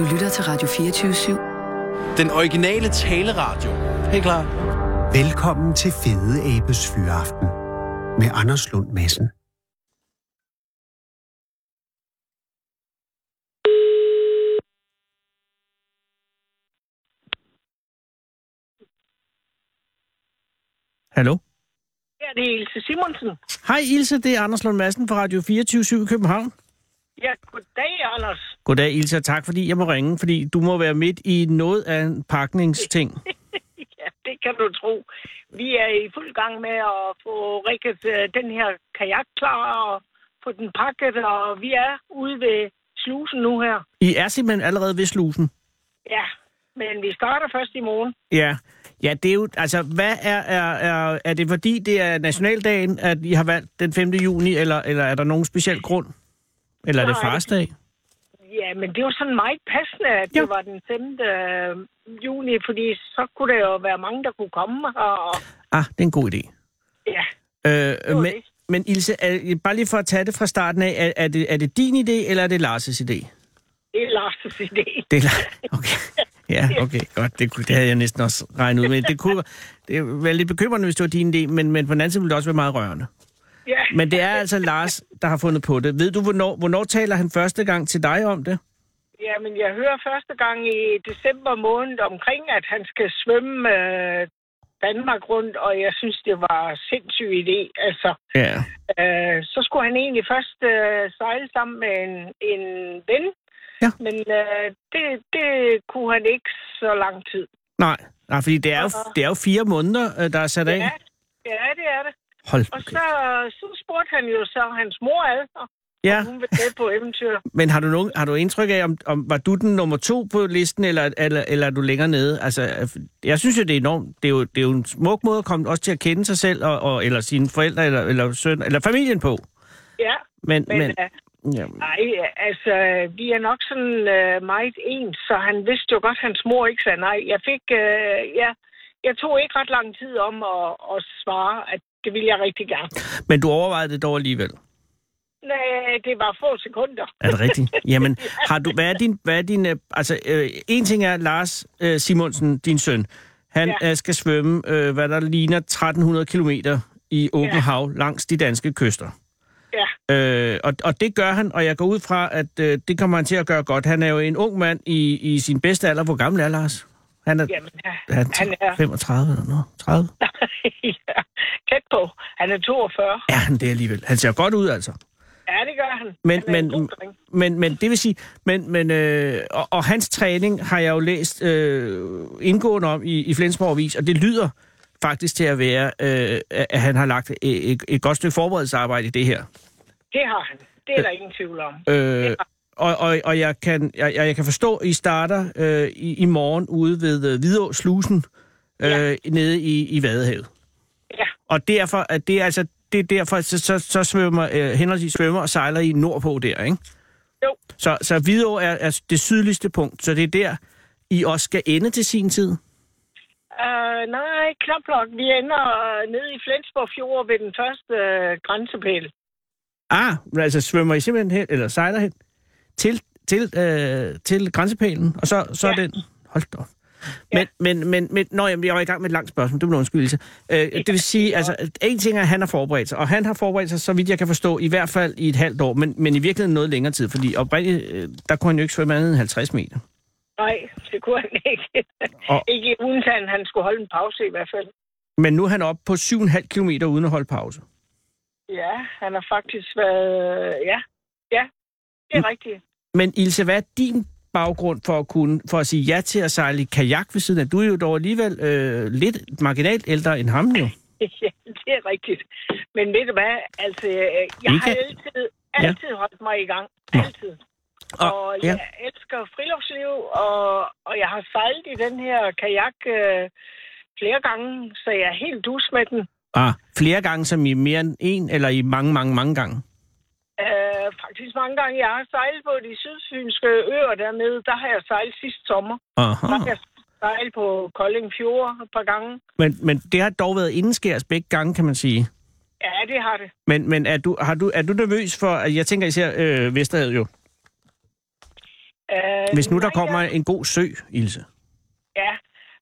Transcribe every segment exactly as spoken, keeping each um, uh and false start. Du lytter til Radio fireogtyve syv. Den originale taleradio. Helt klar. Velkommen til Fede Æbes Fyraften med Anders Lund Madsen. Hallo? Ja, det er Ilse Simonsen. Hej Ilse, det er Anders Lund Madsen fra Radio fireogtyve syv i København. Ja, goddag Anders. Goddag Ilse, og tak fordi jeg må ringe, fordi du må være midt i noget af en pakningsting. Ja, det kan du tro. Vi er i fuld gang med at få rigget den her kajak klar og få den pakket, og vi er ude ved slusen nu her. I er simpelthen allerede ved slusen? Ja, men vi starter først i morgen. Ja. Ja, det er jo, altså, hvad er, er, er, er det fordi, det er nationaldagen, at I har valgt den femte juni, eller, eller er der nogen speciel grund? Eller nej, er det farsdag? Ja, men det er jo sådan meget passende, at jo. Det var den femte juni, fordi så kunne der jo være mange, der kunne komme. Og... Ah, det er en god idé. Ja, øh, men, men Ilse, er, bare lige for at tage det fra starten af, er, er, det, er det din idé, eller er det Lars' idé? Det er Lars' idé. Det er Lars', okay. Ja, okay, godt. Det, kunne, det havde jeg næsten også regnet ud med. Det kunne det være lidt bekymrende, hvis det var din idé, men, men på den anden side ville det også være meget rørende. Ja. Men det er altså Lars, der har fundet på det. Ved du, hvornår, hvornår taler han første gang til dig om det? Jamen, jeg hører første gang i december måned omkring, at han skal svømme øh, Danmark rundt, og jeg synes, det var en sindssyg idé. Altså, ja. øh, så skulle han egentlig først øh, sejle sammen med en, en ven. Ja. Men øh, det, det kunne han ikke så lang tid. Nej, nej, fordi det er, jo, det er jo fire måneder, der er sat af. Ja, ja, det er det. Hold og så, så spurgte han jo så hans mor altså, ja. Om hun ville med på eventyr. Men har du, nogen, har du indtryk af, om, om var du den nummer to på listen, eller, eller, eller er du længere nede? Altså, jeg synes jo, det er enormt. Det er jo, det er jo en smuk måde at komme også til at kende sig selv, og, og, eller sine forældre, eller, eller søn, eller familien på. Ja, men... men, men øh, nej, altså, vi er nok sådan øh, meget ens, så han vidste jo godt, at hans mor ikke sagde nej. Jeg fik, øh, ja, jeg tog ikke ret lang tid om at, at svare, at det ville jeg rigtig gerne. Men du overvejede det dog alligevel? Nej, det var få sekunder. Er det rigtigt? Jamen, har du, hvad er din, hvad er din, altså, øh, en ting er Lars øh, Simonsen, din søn, han ja. øh, skal svømme, øh, hvad der ligner tretten hundrede kilometer i åbent ja. hav langs de danske kyster. Ja. Øh, og, og det gør han, og jeg går ud fra, at øh, det kommer han til at gøre godt. Han er jo en ung mand i, i sin bedste alder. Hvor gammel er Lars? Han er, Jamen, han, han er femogtredive eller noget. tredive? Ja, tæt på. Han er toogfyrre. Ja, han det alligevel. Han ser godt ud, altså. Ja, det gør han. Men, han men, men, men det vil sige... Men, men, øh, og, og hans træning har jeg jo læst øh, indgående om i, i Flensborg Avis, og det lyder faktisk til at være, øh, at han har lagt et, et godt stykke forberedelsesarbejde i det her. Det har han. Det er der øh, ingen tvivl om. Øh, og og, og jeg, kan, jeg, jeg kan forstå, at I starter øh, i, i morgen ude ved øh, Hvidovslusen øh, ja. nede i, i Vadehavet. Ja. Og derfor, at det, altså, det er derfor, så, så, så svømmer, øh, henholdsvis svømmer og sejler I nordpå der, ikke? Jo. Så, så Hvidov er, er det sydligste punkt, så det er der, I også skal ende til sin tid? Uh, nej, knap nok. Vi ender uh, nede i Flensborgfjord ved den første uh, grænsepæl. Ah, altså svømmer I simpelthen hen, eller sejler hen, til, til, uh, til grænsepælen, og så, så ja. er den... Hold da op. Men, ja. men, men, men, nå, jamen, jeg var i gang med et langt spørgsmål, det blev en undskyldelse. Uh, det vil sige, altså, en ting er, at han har forberedt sig, og han har forberedt sig, så vidt jeg kan forstå, i hvert fald i et halvt år, men, men i virkeligheden noget længere tid, fordi oprindeligt, uh, der kunne han jo ikke svømme andet end halvtreds meter. Nej, det kunne han ikke. Og... ikke uden han, han skulle holde en pause i hvert fald. Men nu er han oppe på syv komma fem kilometer uden at holde pause. Ja, han har faktisk været... Ja, ja, det er rigtigt. Men Ilse, hvad er din baggrund for at, kunne, for at sige ja til at sejle i kajak ved siden af? Du er jo dog alligevel øh, lidt marginalt ældre end ham jo. Ja, det er rigtigt. Men ved du hvad? Altså, jeg ikke... har altid, altid ja. holdt mig i gang. Altid. Ja. Og, og jeg ja. elsker friluftsliv, og, og jeg har sejlet i den her kajak øh, flere gange, så jeg er helt dus med den. Ah, flere gange som i mere end en, eller i mange, mange, mange gange? Øh, faktisk mange gange. Jeg har sejlet på de sydfynske øer dernede. Der har jeg sejlet sidste sommer. Aha. Der har jeg sejlet på Kolding Fjord et par gange. Men, men det har dog været indskærs begge gange, kan man sige. Ja, det har det. Men, men er, du, har du, er du nervøs for, jeg tænker især øh, Vesterhavet jo? Uh, Hvis nu der nej, kommer en god sø, Ilse. Ja,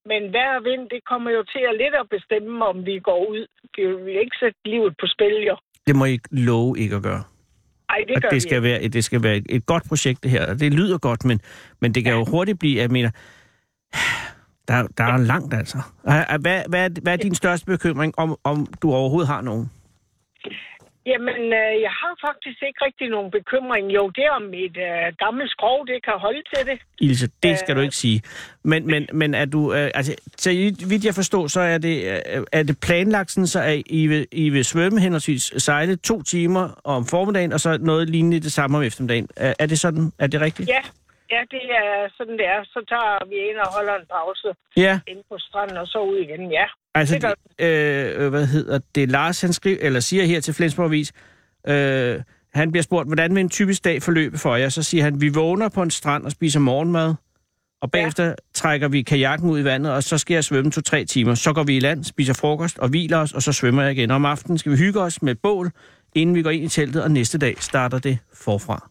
men vejr og vind, det kommer jo til at lidt at bestemme, om vi går ud. Vi vil ikke sætte livet på spil, jo. Det må I love ikke at gøre. Ej, det gør det skal vi være, det skal være et godt projekt, det her. Og det lyder godt, men, men det kan ja. jo hurtigt blive, jeg mener, der, der ja. er langt altså. Hvad, hvad, er, hvad er din største bekymring, om, om du overhovedet har nogen? Jamen, øh, jeg har faktisk ikke rigtig nogen bekymring. Jo, det er om et øh, gammelt skrog, det kan holde til det. Ilse, det skal Æh... du ikke sige. Men, men, men er du... Øh, altså, så vidt jeg forstår, så er det, øh, er det planlagt sådan, så at I vil, I vil svømme henholdsvis sejle to timer om formiddagen, og så noget lignende det samme om eftermiddagen. Er, er det sådan? Er det rigtigt? Ja, ja, det er sådan, det er. Så tager vi ind og holder en pause ja. inde på stranden, og så ud igen, ja. Altså, øh, hvad hedder det? Lars, han skriver, eller siger her til Flensborgvis, øh, han bliver spurgt, hvordan vil en typisk dag forløbe for jer? Så siger han, vi vågner på en strand og spiser morgenmad, og bagefter ja. trækker vi kajakken ud i vandet, og så skal jeg svømme to-tre timer. Så går vi i land, spiser frokost og hviler os, og så svømmer jeg igen. Om aftenen skal vi hygge os med bål, inden vi går ind i teltet, og næste dag starter det forfra.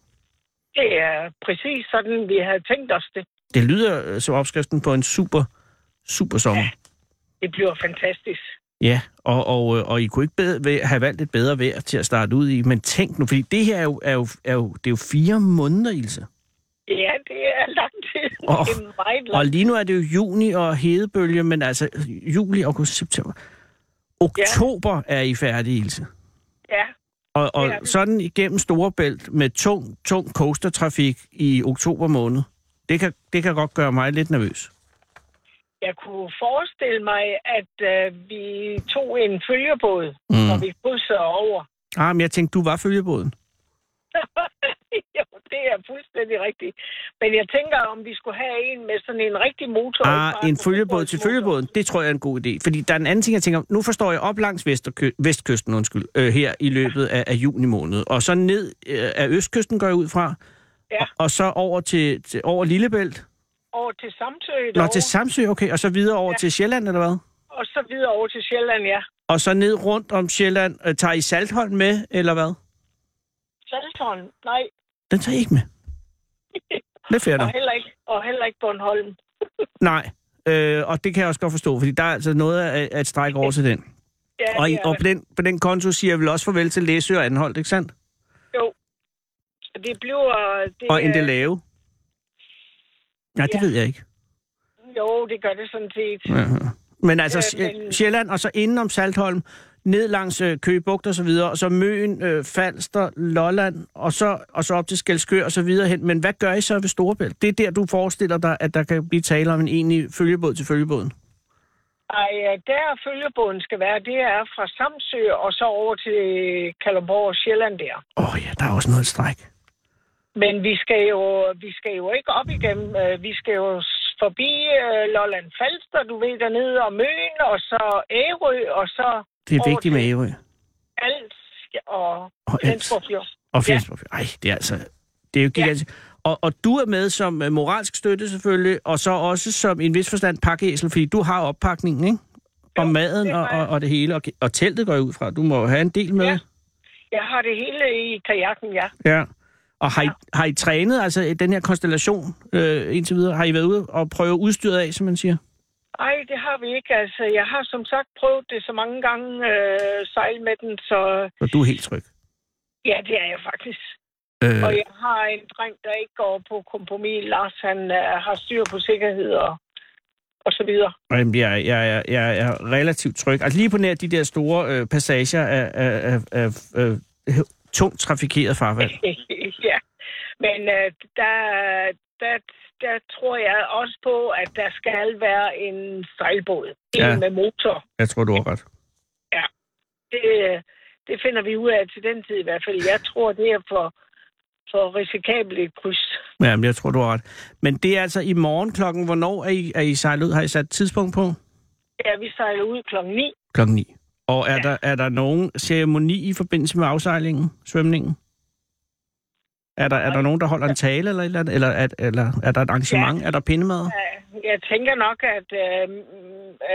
Det er præcis sådan, vi havde tænkt os det. Det lyder som opskriften på en super, super sommer. Ja. Det bliver fantastisk. Ja, og, og, og I kunne ikke bedre, have valgt et bedre vejr til at starte ud i, men tænk nu, fordi det her er jo, er jo, er jo, det er jo fire måneder, Ilse. Ja, det er lang tid. Og, det er meget lang. Og lige nu er det jo juni og hedebølge, men altså juli, august, september. Oktober ja. er I færdige, Ilse. Ja. Og, og sådan igennem Storebælt med tung, tung coastertrafik i oktober måned, det kan, det kan godt gøre mig lidt nervøs. Jeg kunne forestille mig, at øh, vi tog en følgebåd, mm. når vi krydser over. Ah, men jeg tænkte, du var følgebåden. Jo, det er fuldstændig rigtigt. Men jeg tænker, om vi skulle have en med sådan en rigtig motor. Ah, en følgebåd til følgebåden, det tror jeg er en god idé. Fordi der er en anden ting, jeg tænker, nu forstår jeg op langs Vesterkø- vestkysten undskyld, øh, her i løbet af, af juni måned. Og så ned øh, af østkysten går jeg ud fra, ja. og, og så over til, til over Lillebælt. Over til Samsø. Nå, til Samsø, okay. Og så videre over ja. til Sjælland, eller hvad? Og så videre over til Sjælland, ja. Og så ned rundt om Sjælland. Tager I Saltholm med, eller hvad? Saltholm? Nej. Den tager I ikke med? Det færdigt. Og heller ikke, og heller ikke Bornholm. Nej, øh, og det kan jeg også godt forstå, fordi der er altså noget at, at strække over til den. Ja, og I, og på, den, på den konto siger jeg vel også farvel til Læsø og Anholt, ikke sandt? Jo. Det bliver... Det, og endelig lave. Nej, det ja. ved jeg ikke. Jo, det gør det sådan set. Ja. Men altså øh, men... Sjælland, og så indenom Saltholm, ned langs øh, Køgebugt og så videre, og så Møen, øh, Falster, Lolland, og så, og så op til Skelskør og så videre hen. Men hvad gør I så ved Storebælt? Det er der, du forestiller dig, at der kan blive tale om en egentlig følgebåd til følgebåden? Nej, der følgebåden skal være, det er fra Samsø og så over til Kalundborg og Sjælland der. Åh oh, ja, der er også noget stræk. Men vi skal jo vi skal jo ikke op igennem. Vi skal jo forbi Lolland Falster, du ved, dernede, og Møen, og så Ærø, og så... Det er vigtigt med Ærø. Alt og Flensborgfjord. Og Flensborgfjord. Ja. Ej, det er altså... Det er jo gigantisk. Ja. Og, og du er med som moralsk støtte, selvfølgelig, og så også som i en vis forstand pakkeæsel, fordi du har oppakningen, ikke? Og jo, maden det og, og, og det hele. Og, og teltet går ud fra. Du må have en del med. Ja. Jeg har det hele i kajakken, ja. Ja. Og har I, har I trænet, altså den her konstellation øh, indtil videre? Har I været ude og prøve udstyret af, som man siger? Nej, det har vi ikke. Altså, jeg har som sagt prøvet det så mange gange, øh, sejl med den, så... Så du er helt tryg? Ja, det er jeg faktisk. Øh... Og jeg har en dreng, der ikke går på kompromis. Lars, han øh, har styr på sikkerhed og, og så videre. Jamen, jeg, jeg, jeg, jeg er relativt tryg. Altså lige på nær de der store øh, passager af... af, af øh, tungt trafikeret farvand. Ja, men øh, der, der, der tror jeg også på, at der skal være en sejlbåd. En ja. med motor. Jeg tror, du har ret. Ja, det, det finder vi ud af til den tid i hvert fald. Jeg tror, det er for, for risikabelt et kryds. Jamen, jeg tror, du har ret. Men det er altså i morgen klokken, hvornår er I, er I sejlet ud? Har I sat tidspunkt på? Ja, vi sejler ud klokken ni. Klokken ni. Og er, ja. der, er der nogen ceremoni i forbindelse med afsejlingen, svømningen? Er der, er der nogen, der holder en tale, eller, eller, eller, er, eller er der et arrangement? Ja. Er der pindemad? Jeg tænker nok, at øh,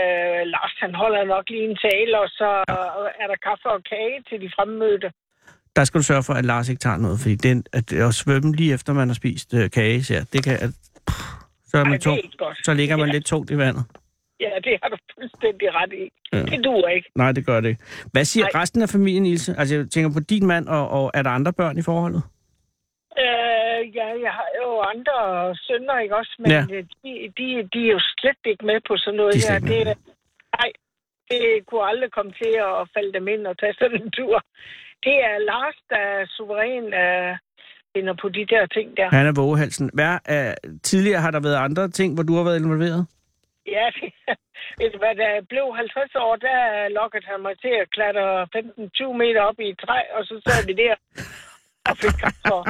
øh, Lars han holder nok lige en tale, og så ja. er der kaffe og kage til de fremmødte. Der skal du sørge for, at Lars ikke tager noget, fordi den, at, at svømme lige efter, man har spist øh, kage, ja, det kan... At, pff, så, er man Ej, tog, så ligger man ja. lidt tungt i vandet. Ja, det har du fuldstændig ret i. Ja. Det duer ikke. Nej, det gør det ikke. Hvad siger Nej. resten af familien, Ilse? Altså, jeg tænker på din mand, og, og er der andre børn i forholdet? Øh, ja, jeg har jo andre sønner, ikke også? Men ja. de, de, de er jo slet ikke med på sådan noget de her. Det, nej, det kunne aldrig komme til at falde dem ind og tage sådan en tur. Det er Lars, der er suveræn uh, på de der ting der. Han er vågehalsen. Hvad, uh, tidligere har der været andre ting, hvor du har været involveret? Ja, ved du hvad, da jeg blev halvtreds år, der lokkede han mig til at klatre femten til tyve meter op i et træ, og så sad vi der og fik græsår.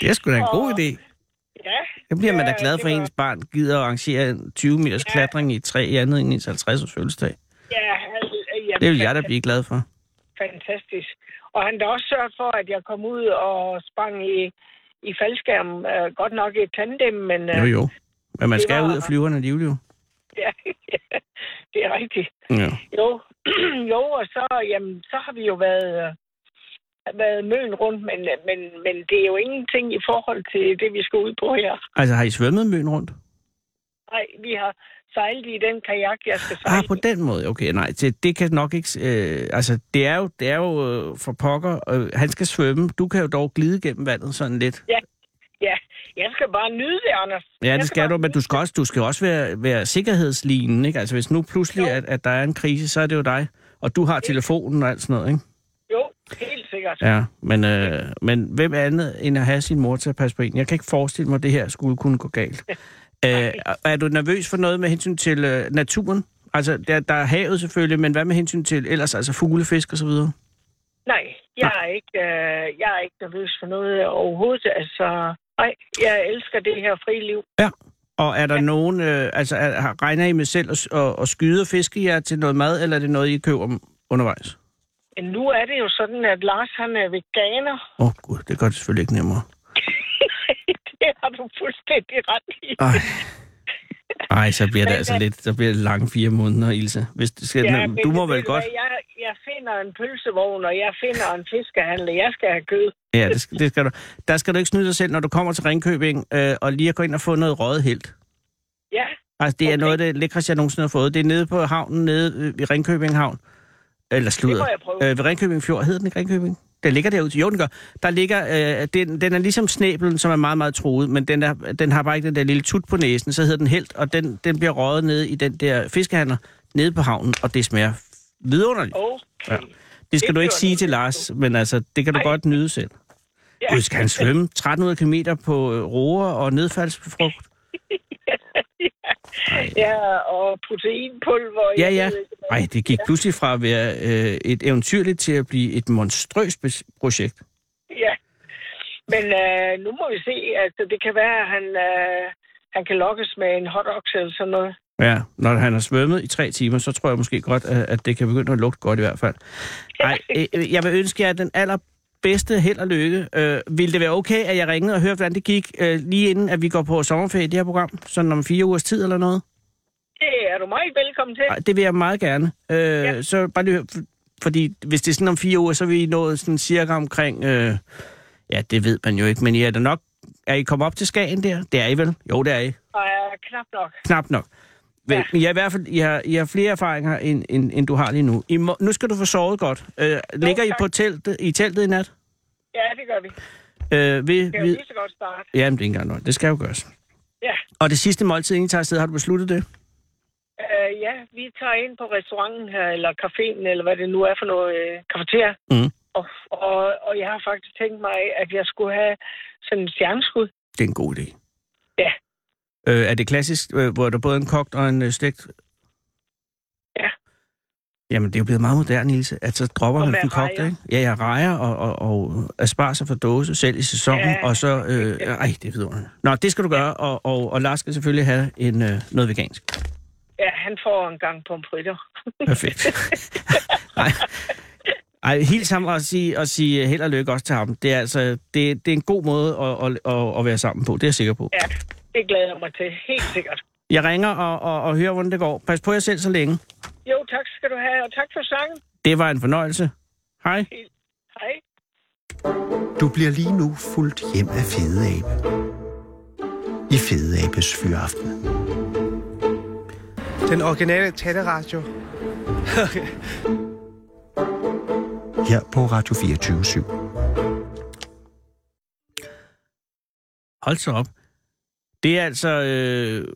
Det er sgu da en og, god idé. Ja. Det bliver ja, man da glad for, at var... ens barn gider at arrangere en tyve meters ja. klatring i et træ i andet end ens halvtreds års fødselsdag. Ja, altså, jamen, det vil jeg da blive glad for. Fantastisk. Og han har også sørget for, at jeg kom ud og sprang i... i faldskærm, øh, godt nok et tandem, men... Øh, jo, jo. Men man skal var, ud af flyverne alligevel jo. Ja, ja, det er rigtigt. Ja. Jo, jo, og så, jamen, så har vi jo været, øh, været Møen rundt, men, men, men det er jo ingenting i forhold til det, vi skal ud på her. Altså, har I svømmet Møen rundt? Nej, vi har sejlet i den kajak, jeg skal sejle. Ah, på den måde, okay, nej, det, det kan nok ikke... Øh, altså, det er jo, det er jo øh, for pokker, øh, han skal svømme, du kan jo dog glide gennem vandet sådan lidt. Ja, ja. Jeg skal bare nyde det, Anders. Ja, det skal, skal du, men du skal også, du skal også være, være sikkerhedslinjen, ikke? Altså, hvis nu pludselig, at, at der er en krise, så er det jo dig, og du har telefonen og alt sådan noget, ikke? Jo, helt sikkert. Ja, men, øh, men hvem andet end at have sin mor til at passe på en? Jeg kan ikke forestille mig, at det her skulle kunne gå galt. Æh, er du nervøs for noget med hensyn til øh, naturen? Altså, der, der er havet selvfølgelig, men hvad med hensyn til ellers, altså fugle, fisk og så videre? Nej, jeg er ikke, øh, jeg er ikke nervøs for noget overhovedet. Altså, nej, jeg elsker det her friliv. Ja, og er der ja. nogen, øh, altså er, regner I med selv at, at, at skyde og fiske jer til noget mad, eller er det noget, I køber undervejs? Men nu er det jo sådan, at Lars, han er veganer. Åh, oh, gud, det gør det selvfølgelig ikke nemmere. Det har du fuldstændig ret i. Ej, Ej så bliver det altså lidt, så bliver det lange fire måneder, Ilse. Hvis det skal, ja, du må vel godt... Jeg, jeg finder en pølsevogn, og jeg finder en fiskehandler. Jeg skal have kød. Ja, det skal, det skal du. Der skal du ikke snyde dig selv, når du kommer til Ringkøbing, øh, og lige at gå ind og få noget røget helt. Ja. Altså, det er okay. Noget, det lækreste, jeg nogensinde har fået. Det er nede på havnen, nede ved Ringkøbing Havn. Eller slutter. Øh, ved Ringkøbing Fjord. Hedder den ikke Ringkøbing? Der ligger derude. Jo, den gør. Der ligger, øh, den, den er ligesom snæblen, som er meget, meget truet, men den, er, den har bare ikke den der lille tut på næsen, så hedder den helt, og den, den bliver røget nede i den der fiskehandler nede på havnen, og det smager vidunderligt. Okay. Ja. Det skal det du ikke sige til Lars, men altså, det kan du Ej. godt nyde selv. Ja. Du skal han svømme tretten hundrede kilometer på roer og nedfaldsbefrugt. Ej. Ja, og proteinpulver. Ja, ja. Nej, det gik pludselig fra at være øh, et eventyrligt til at blive et monstrøst projekt. Ja, men øh, nu må vi se. Altså, det kan være, at han, øh, han kan lokkes med en hotdog eller sådan noget. Ja, når han har svømmet i tre timer, så tror jeg måske godt, at det kan begynde at lugte godt i hvert fald. Nej, øh, jeg vil ønske jer den allerbedste held og lykke. Øh, vil det være okay, at jeg ringede og hørte, hvordan det gik, øh, lige inden at vi går på sommerferie i det her program? Sådan om fire ugers tid eller noget? Det er du meget velkommen til. Ej, det vil jeg meget gerne. Øh, ja. Så bare lige, fordi hvis det er sådan om fire uger, så er vi nået sådan cirka omkring... Øh, ja, det ved man jo ikke, men I er der nok... Er I kommet op til Skagen der? Det er I vel? Jo, det er I. Og ja, knap nok. Knap nok. Vel, ja. Men jeg, i hvert fald, I har, I har flere erfaringer, end, end, end du har lige nu. I må, nu skal du få sovet godt. Øh, jo, ligger tak. I på teltet, i teltet i nat? Ja, det gør vi. Øh, ved, det kan jo lige så godt starte. Jamen, det er ikke engang noget. Det skal jo gøres. Ja. Og det sidste måltid, inden I tager afsted, har du besluttet det? Uh, ja, vi tager ind på restauranten her, eller caféen, eller hvad det nu er for noget øh, kafeteria. Mm. Og, og, og jeg har faktisk tænkt mig, at jeg skulle have sådan en stjerneskud. Det er en god idé. Ja. Øh, er det klassisk, øh, hvor der både er en kogt og en øh, stegt? Ja. Jamen, det er jo blevet meget moderne, Ilse. At så dropper og man den kogt, ikke? Ja, jeg rejer og, og, og asparges for dåse selv i sæsonen, ja. Og så... Øh, ej, det er vidunderligt. Nå, det skal du gøre, ja. og, og, og Lars skal selvfølgelig have en, øh, noget vegansk. Ja, han får en gang pomfritter. Perfekt. Ej. Ej, helt sammen at sige, at sige held og lykke også til ham. Det er, altså, det, det er en god måde at, at, at, at være sammen på, det er jeg sikker på. Ja, det glæder jeg mig til, helt sikkert. Jeg ringer og, og, og hører, hvordan det går. Pas på jer selv så længe. Jo, tak skal du have, og tak for sangen. Det var en fornøjelse. Hej. Hej. Du bliver lige nu fuldt hjem af Fede Æbe i Fede Æbes Fyraften. Den originale tætteradio. Her på Radio fireogtyve syv. Hold så op. Det er altså øh,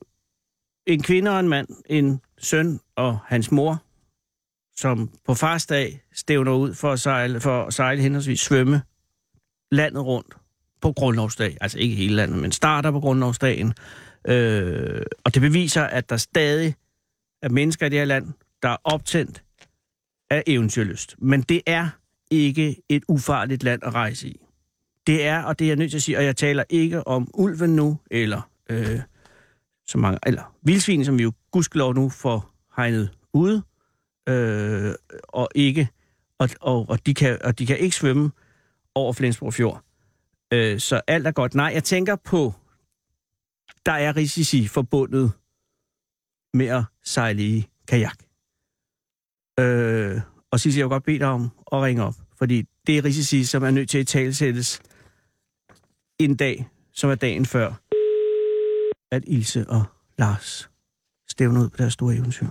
en kvinde og en mand, en søn og hans mor, som på fars dag stævner ud for at sejle, for at sejle henholdsvis svømme landet rundt på grundlovsdag. Altså ikke hele landet, men starter på grundlovsdagen. Øh, og det beviser, at der stadig er mennesker i det her land, der er optændt af eventyrlyst. Men det er ikke et ufarligt land at rejse i. Det er, og det er jeg nødt til at sige, og jeg taler ikke om ulven nu, eller, øh, så mange, eller vildsvin, som vi jo gudskelov nu får hegnet ude, øh, og ikke, og, og, og, de kan, og de kan ikke svømme over Flensborgfjord. Øh, så alt er godt. Nej, jeg tænker på, der er risici forbundet med at sejle i kajak. Øh, og Sisse, jeg vil godt bede dig om at ringe op, fordi det er risici, som er nødt til at talsættes en dag, som er dagen før, at Ilse og Lars stævner ud på deres store eventyr.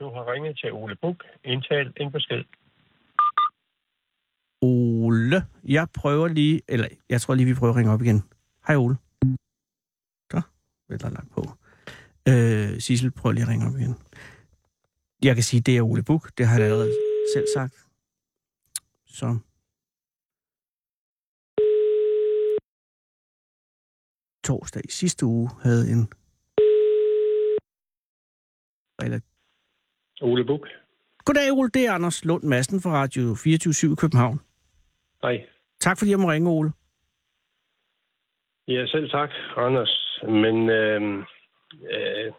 Du har ringet til Ole Buk. Indtal en besked. Ole, jeg prøver lige, eller jeg tror lige, vi prøver at ringe op igen. Hej Ole. Der, vel der lagt på. Øh, Sissel, prøv lige at ringe op igen. Jeg kan sige, det er Ole Buk. Det har jeg allerede selv sagt. Så. Torsdag i sidste uge havde en... Eller... Ole Buk. Goddag, Ole. Det er Anders Lund Madsen fra Radio fireogtyve syv i København. Hej. Tak, fordi jeg må ringe, Ole. Ja, selv tak, Anders. Men øh, øh,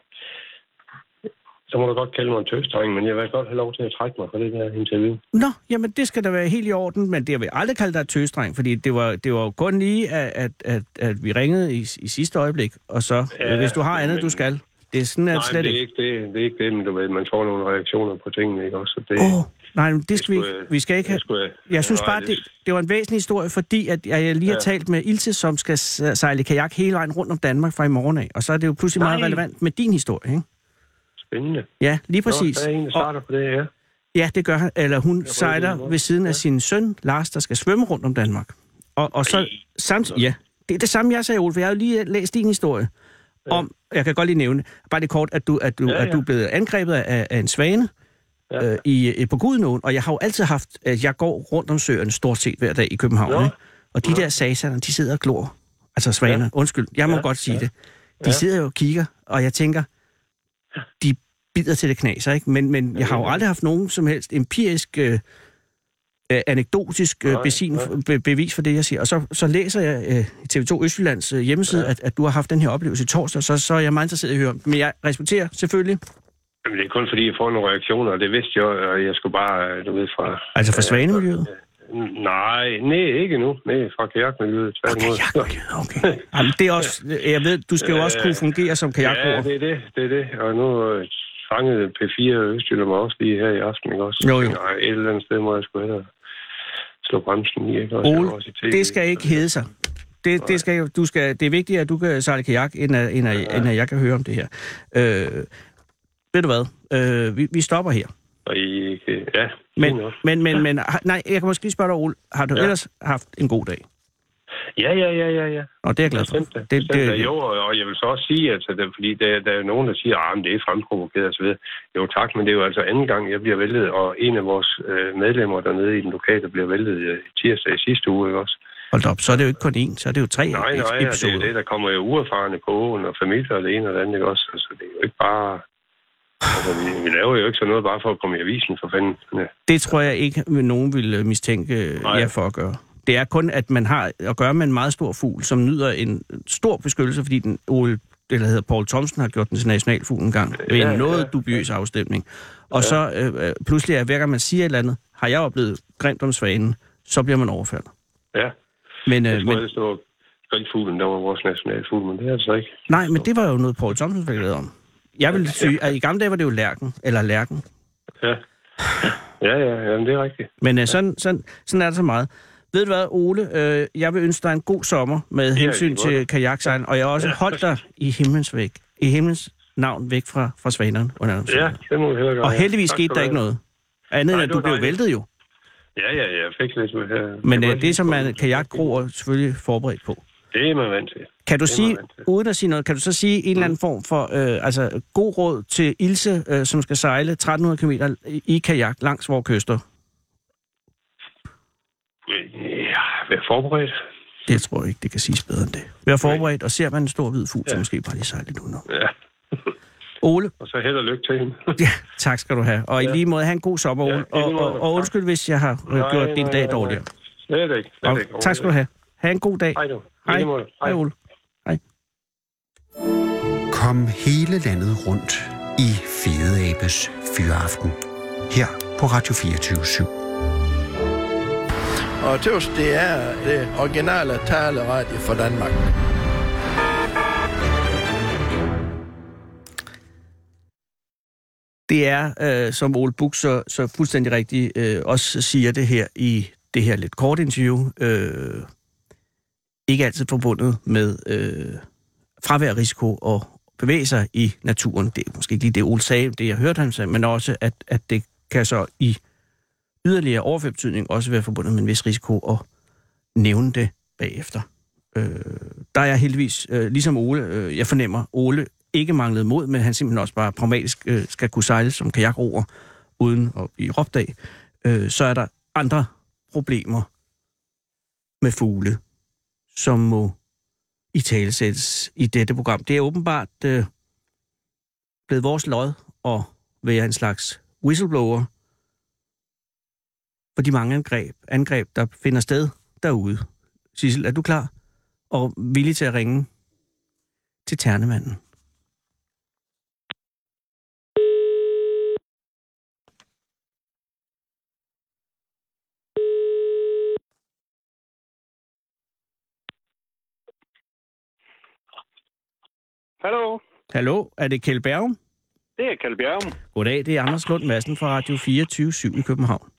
så må du godt kalde mig en tøsdreng, men jeg vil godt have lov til at trække mig fra det der interview. Nå, jamen det skal da være helt i orden, men det jeg vil aldrig kalde dig tøsdreng, fordi det var, det var jo kun lige, at, at, at, at vi ringede i, i sidste øjeblik, og så, ja, hvis du har andet, men... du skal... Det er sådan, nej, slet det er ikke det. Det er ikke det, men du ved, man får nogle reaktioner på tingene, ikke også? Det, oh, nej, men det, det skal vi ikke. Vi skal ikke have... Jeg, jeg synes bare, det, det var en væsentlig historie, fordi at jeg lige har ja. talt med Ilse, som skal sejle kajak hele vejen rundt om Danmark fra i morgen af. Og så er det jo pludselig nej. meget relevant med din historie, ikke? Spændende. Ja, lige præcis. Nå, der er en, der starter og, på det her. Ja, det gør han. Eller hun sejler ved siden ja. af sin søn, Lars, der skal svømme rundt om Danmark. Og, og så samtidig... Ja, det er det samme, jeg sagde, Ole, for jeg har jo lige læst din historie. Om, jeg kan godt lige nævne, bare det kort, at du, at du, ja, ja. At du er blevet angrebet af, af en svane ja. øh, i, på Gudenåen, og jeg har jo altid haft, at jeg går rundt om søerne stort set hver dag i København, ja. og de ja. der sasanerne, de sidder og glor, altså svaner, ja. undskyld, jeg må ja. godt sige ja. det, de ja. sidder jo og kigger, og jeg tænker, de bider til det knaser, ikke? Men, men jeg har jo aldrig haft nogen som helst empirisk, øh, anekdotisk øh, besin, be, bevis for det, jeg siger. Og så, så læser jeg øh, T V to Østjyllands øh, hjemmeside, ja. at, at du har haft den her oplevelse i torsdag, så, så er jeg meget interesseret i at høre om. Men jeg respekterer selvfølgelig. Jamen, det er kun fordi, jeg får nogle reaktioner, og det vidste jeg, og jeg skulle bare, du ved, fra... Altså fra svanemiljøet? Øh, nej, nej, ikke nu. Nej, fra kajakmiljøet. Fra kajakmiljøet, okay. Jamen, det er også... Jeg ved, du skal jo også kunne fungere som kajakbruger. Ja, det er det, det er det. Og nu... fangede P fire Østjylland mig også lige her i aften, ikke også? Jo, jo. Nej, et eller andet sted må jeg sgu hellere slå bremsen i, ikke også? Ole, også i det skal ikke hedde sig. Det, det, skal, du skal, det er vigtigt, at du kan sejle kajak, end at, end at, ja, ja. End at jeg kan høre om det her. Øh, ved du hvad? Øh, vi, vi stopper her. Og I, ja. Men, men, men, men, nej, jeg kan måske lige spørge dig, Ole. Har du ja. ellers haft en god dag? Ja, ja, ja, ja, ja. Og det er jeg glad for. Det, det, det, det, det. Jo, og jeg vil så også sige, altså, det, fordi der, der er jo nogen, der siger, at det er fremprovokeret og så videre. Jo tak, men det er jo altså anden gang, jeg bliver væltet, og en af vores øh, medlemmer dernede i den lokale bliver væltet øh, tirsdag i sidste uge, ikke også? Hold op, så er det jo ikke kun én, så er det jo tre episoder. Nej, nej, ja, det er det, der kommer jo uerfarne på åen, og familier og det ene og det andet, ikke også? Altså, det er jo ikke bare... Altså, vi laver jo ikke sådan noget bare for at komme i avisen, for fanden. Ja. Det tror jeg ikke, nogen vil mistænke jer for at gøre. Det er kun, at man har at gøre med en meget stor fugl, som nyder en stor beskyttelse, fordi den Ole, det hedder Paul Thomsen, har gjort den til nationalfugl en gang, ved en noget dubiøs afstemning. Og så øh, pludselig, at hver gang man siger et eller andet, har jeg oplevet grimt om svanen, så bliver man overfaldet. Ja, men, øh, jeg tror, men... det står grillfuglen, der var vores nationalfugl, men det er altså ikke. Nej, men det var jo noget, Paul Thomsen fik om. Jeg ville sige, at i gamle dage var det jo lærken, eller lærken. Ja, ja, ja, ja, det er rigtigt. Men uh, sådan, sådan, sådan er det så meget. Ved du hvad, Ole, øh, jeg vil ønske dig en god sommer med hensyn til kajaksejlen, og jeg har også ja. holdt dig i himlens væk, i himlens navn væk fra, fra svanerne. Ja, det må vi hellere gøre. Og heldigvis tak, skete der ikke noget. Andet nej, end, at du blev dejligt. Væltet jo. Ja, ja, jeg fik lidt med her. Men øh, det, som man kajakgroer selvfølgelig forberedt på. Det er man vant til. Kan du sige, uden at sige noget, kan du så sige en eller anden form for øh, altså, god råd til Ilse, øh, som skal sejle tretten hundrede kilometer i kajak langs vores kyster? Ja, vær forberedt. Det tror jeg ikke, det kan siges bedre end det. Vær forberedt, og ser man en stor hvid fugl, ja. Så måske bare lige sejle lidt udenom. Ja. Ole. Og så held og lykke til hende. Ja, tak skal du have. Og i ja. lige måde, have en god sommer, Ole. Ja, og, og, og undskyld, hvis jeg har nej, gjort din dag dårligere. Slet ikke. Slet ikke. Og, tak skal du have. Ha' en god dag. Hej du. Hej. Hej. Hej, Ole. Hej. Kom hele landet rundt i Fede Æbes Fyraften. Her på Radio fireogtyve syv. Og tøvs, det er det originale taleradio for Danmark. Det er, øh, som Ole Buk så, så fuldstændig rigtigt øh, også siger det her i det her lidt kort interview, øh, ikke altid forbundet med øh, fravær, risiko og bevæge sig i naturen. Det er måske ikke lige det, Ole sagde, det jeg hørte ham sige, men også, at, at det kan så i yderligere overført betydning også være forbundet med en vis risiko og nævne det bagefter. Øh, der er jeg heldigvis, øh, ligesom Ole, øh, jeg fornemmer, Ole ikke manglede mod, men han simpelthen også bare pragmatisk øh, skal kunne sejle som kajakroer uden at blive råbt af. Øh, så er der andre problemer med fugle, som må italesættes i dette program. Det er åbenbart øh, blevet vores lod at være en slags whistleblower for de mange angreb, angreb, der finder sted derude. Sissel, er du klar og villig til at ringe til Ternemanden? Hallo. Hallo, er det Keld Bjerg? Det er Keld Bjerg. Goddag, det er Anders Lund Madsen fra Radio fireogtyve syv i København.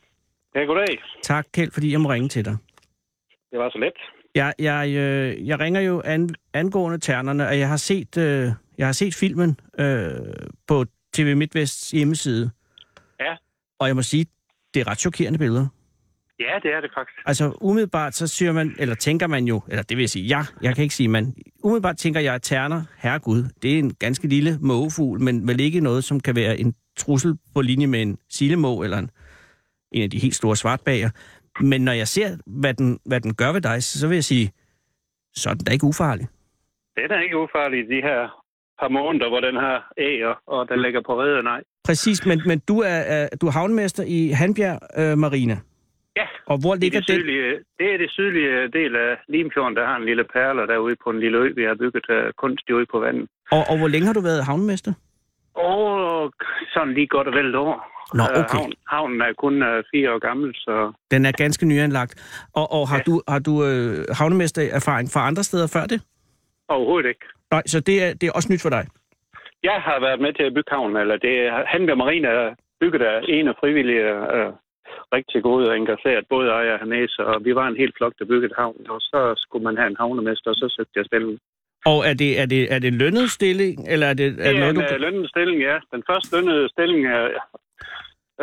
Ja, goddag. Tak, Keld, fordi jeg må ringe til dig. Det var så let. Jeg, jeg, øh, jeg ringer jo an, angående Ternerne, og jeg har set, øh, jeg har set filmen øh, på T V MidtVests hjemmeside. Ja. Og jeg må sige, det er ret chokerende billeder. Ja, det er det faktisk. Altså umiddelbart så siger man, eller tænker man jo, eller det vil jeg sige, ja, jeg kan ikke sige man. Umiddelbart tænker jeg, at terner, herregud, det er en ganske lille mågefugl, men vel ikke noget, som kan være en trussel på linje med en sildemåge eller en, en af de helt store svartbager. Men når jeg ser, hvad den, hvad den gør ved dig, så vil jeg sige, så er den da ikke ufarlig. Den er ikke ufarlig, de her par måneder, hvor den har æger, og den ligger på rede, nej. Præcis, men, men du, er, du er havnmester i Hanbjerg øh, Marina. Ja, og hvor ligger det, det? Sydlige, det er det sydlige del af Limfjorden, der har en lille perler derude på en lille ø, vi har bygget uh, kunstig ude på vandet. Og, og hvor længe har du været havnmester? Åh, oh, sådan lige godt og vel et år. Nå, okay. Havn, havnen er kun uh, fire år gammel, så... Den er ganske nyanlagt. Og, og har ja. du, har du øh, havnemestererfaring fra andre steder før det? Overhovedet ikke. Nej, så det er, det er også nyt for dig? Jeg har været med til at bygge havnen, eller det er Hanbjerg Marine, der bygget af en af frivillige... Øh, rigtig gode og engageret, både ejer og hernæse, og vi var en helt flok, der byggede havnen, og så skulle man have en havnemester, og så søgte jeg stillingen. Og er det, er det, er det lønnet stilling, eller er det... Er det noget, en du... lønnet stilling, ja. Den første lønnede stilling er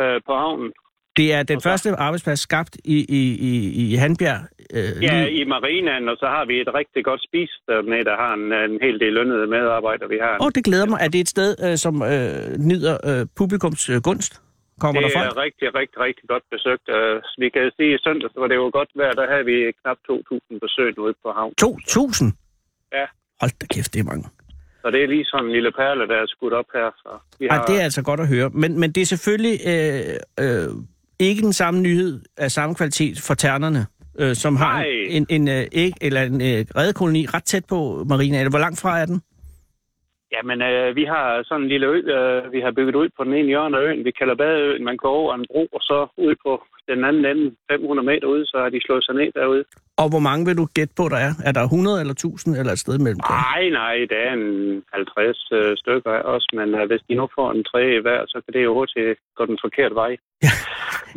øh, på havnen. Det er den og første så... arbejdsplads skabt i, i, i, i Hanbjerg? Øh, ja, lige... i marinaen, og så har vi et rigtig godt spis med, der har en, en hel del lønnede medarbejdere, vi har. Åh, oh, det glæder mig. Er det et sted, øh, som øh, nyder øh, publikums øh, gunst? Kommer det er rigtig, rigtig, rigtig godt besøgt. Uh, vi kan sige, at i søndags var det jo godt vejr, der havde vi knap to tusind besøg ude på havn. to tusind? Ja. Hold da kæft, det er mange. Så det er lige sådan en lille perle, der er skudt op her. Så vi har... Ej, det er altså godt at høre. Men, men det er selvfølgelig øh, øh, ikke den samme nyhed af samme kvalitet for ternerne, øh, som nej. Har en, en, en, øh, æg, eller en øh, redekoloni ret tæt på marinaen. Hvor langt fra er den? Jamen, øh, vi har sådan en lille ø, øh, vi har bygget ud på den ene hjørne af øen. Vi kalder Badeøen. Man går over en bro, og så ud på den anden ende, fem hundrede meter ude, så har de slået sig ned derude. Og hvor mange vil du gætte på, der er? Er der hundrede eller tusind eller et sted mellem? Nej, nej, der er en halvtreds øh, stykker af os, men øh, hvis de nu får en træ i hver, så kan det jo hurtigt gå den forkerte vej. Ja.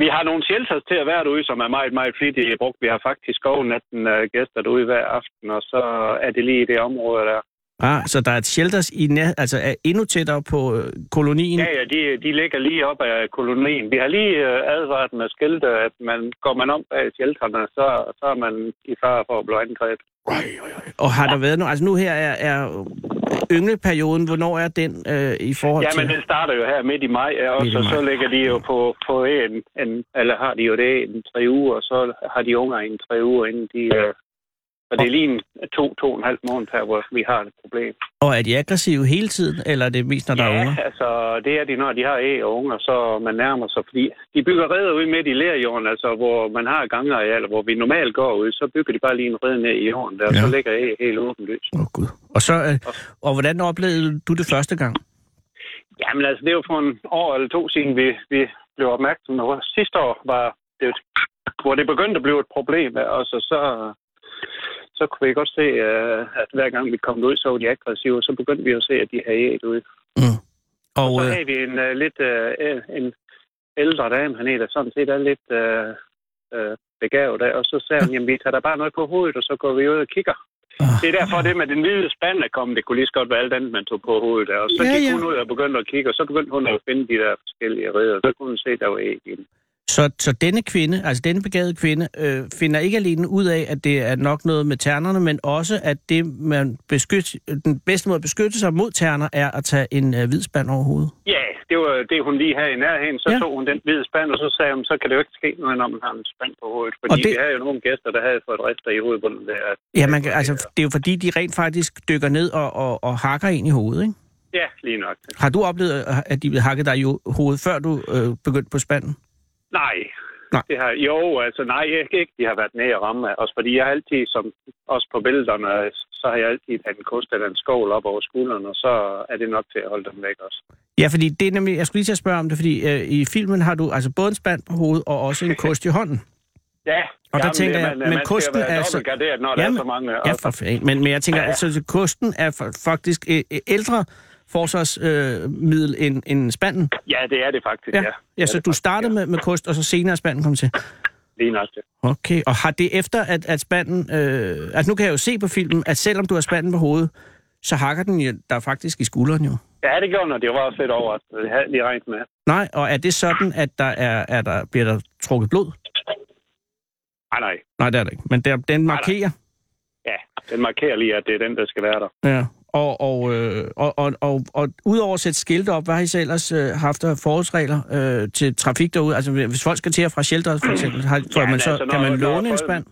Vi har nogle shelters til at være derude, som er meget, meget flittige brugt. Vi har faktisk over natten øh, gæster derude hver aften, og så er det lige i det område der. Ah, så der er et shelters, i næ- altså er endnu tættere på øh, kolonien? Ja, ja, de, de ligger lige op af kolonien. Vi har lige øh, advaret med skilte, at man, går man om bag shelterne, så, så er man i fare for at blive angrebet. Og har der været nu? Altså nu her er, er yngleperioden, hvornår er den øh, i forhold til? Jamen den starter jo her midt i maj, og så, så ligger de jo på, på en, en, eller har de jo det en tre uger, og så har de unger en tre uger, inden de... Øh, Og det er lige en to, to og en halv måned her, hvor vi har et problem. Og er de aggressive hele tiden, eller er det mest, når ja, der er unger? Ja, altså det er de, når de har æg og unger, så man nærmer sig. Fordi de bygger reder ude midt i lerjorden, altså hvor man har gangarealer, hvor vi normalt går ud, så bygger de bare lige en rede ned i jorden, der ja. Så ligger æg helt åbenløst. Åh oh, gud. Og, så, øh, og hvordan oplevede du det første gang? Jamen altså, det var for en år eller to siden, vi, vi blev opmærksomme. Sidste år var det, hvor det begyndte at blive et problem, og så... så så kunne vi godt se, at hver gang vi kom ud, så var de aggressive, og så begyndte vi at se, at de havde æg ud. Mm. Og, og så havde vi en uh, lidt uh, en ældre dame hernede, der sådan set er lidt uh, uh, begavet af, og så sagde hun, jamen vi tager da bare noget på hovedet, og så går vi ud og kigger. Uh. Det er derfor, det med den hvide spand er kommet, det kunne lige så godt være alt andet, man tog på hovedet af, og så ja, gik ja. Hun ud og begyndte at kigge, og så begyndte hun at finde de der forskellige reder, og så kunne hun se, der var æg i den. Så, så denne kvinde, altså denne begavede kvinde, øh, finder ikke alene ud af, at det er nok noget med ternerne, men også, at det, man beskytter, den bedste måde at beskytte sig mod terner, er at tage en øh, hvid spand over hovedet. Ja, det var det, hun lige havde i nærheden. Så ja. Tog hun den hvide spand, og så sagde hun, så kan det jo ikke ske noget, når man har en spand på hovedet. Fordi det... vi havde jo nogle gæster, der havde fået et rister i hovedbunden. Der, at... Ja, man kan, altså, det er jo fordi, de rent faktisk dykker ned og, og, og hakker en i hovedet, ikke? Ja, lige nok. Har du oplevet, at de blev hakket dig i hovedet, før du øh, begyndte på spanden? Nej. nej. Det har, jo, altså nej, ikke. De har været nede og ramme af os, fordi jeg altid, som også på billederne, så har jeg altid haft en kost eller en skål op over skulderen, og så er det nok til at holde dem væk også. Ja, fordi det er nemlig, jeg skulle lige til at spørge om det, fordi øh, i filmen har du altså både en spand på hovedet og også en kost i hånden. Ja, og jamen, der tænker jeg, man, men man kosten er altså dobbeltgarderet, når jamen, der er så mange. Ja, for fanden. Men, men jeg tænker, ja, ja. altså kosten er for, faktisk æ, æ, ældre forsvarsmiddel øh, end, end spanden? Ja, det er det faktisk, ja. ja. ja så du startede med, med kost, og så senere spanden kom til? Lige nok til. Okay, og har det efter, at, at spanden... Øh, altså nu kan jeg jo se på filmen, at selvom du har spanden på hovedet, så hakker den jo, der faktisk i skulderen jo. Ja, det gjorde den, og det var også lidt overraskende. Det havde lige regnet med. Nej, og er det sådan, at der, er, er der bliver der trukket blod? Nej, nej. Nej, det er det ikke. Men der, den markerer? Nej, nej. Ja, den markerer lige, at det er den, der skal være der. Ja. Og, og, øh, og, og, og, og udover at sætte skilte op, hvad har I så ellers øh, haft forholdsregler øh, til trafik derude? Altså hvis folk skal til og fra shelter, for eksempel, har, ja, man så, altså, kan man låne en spand?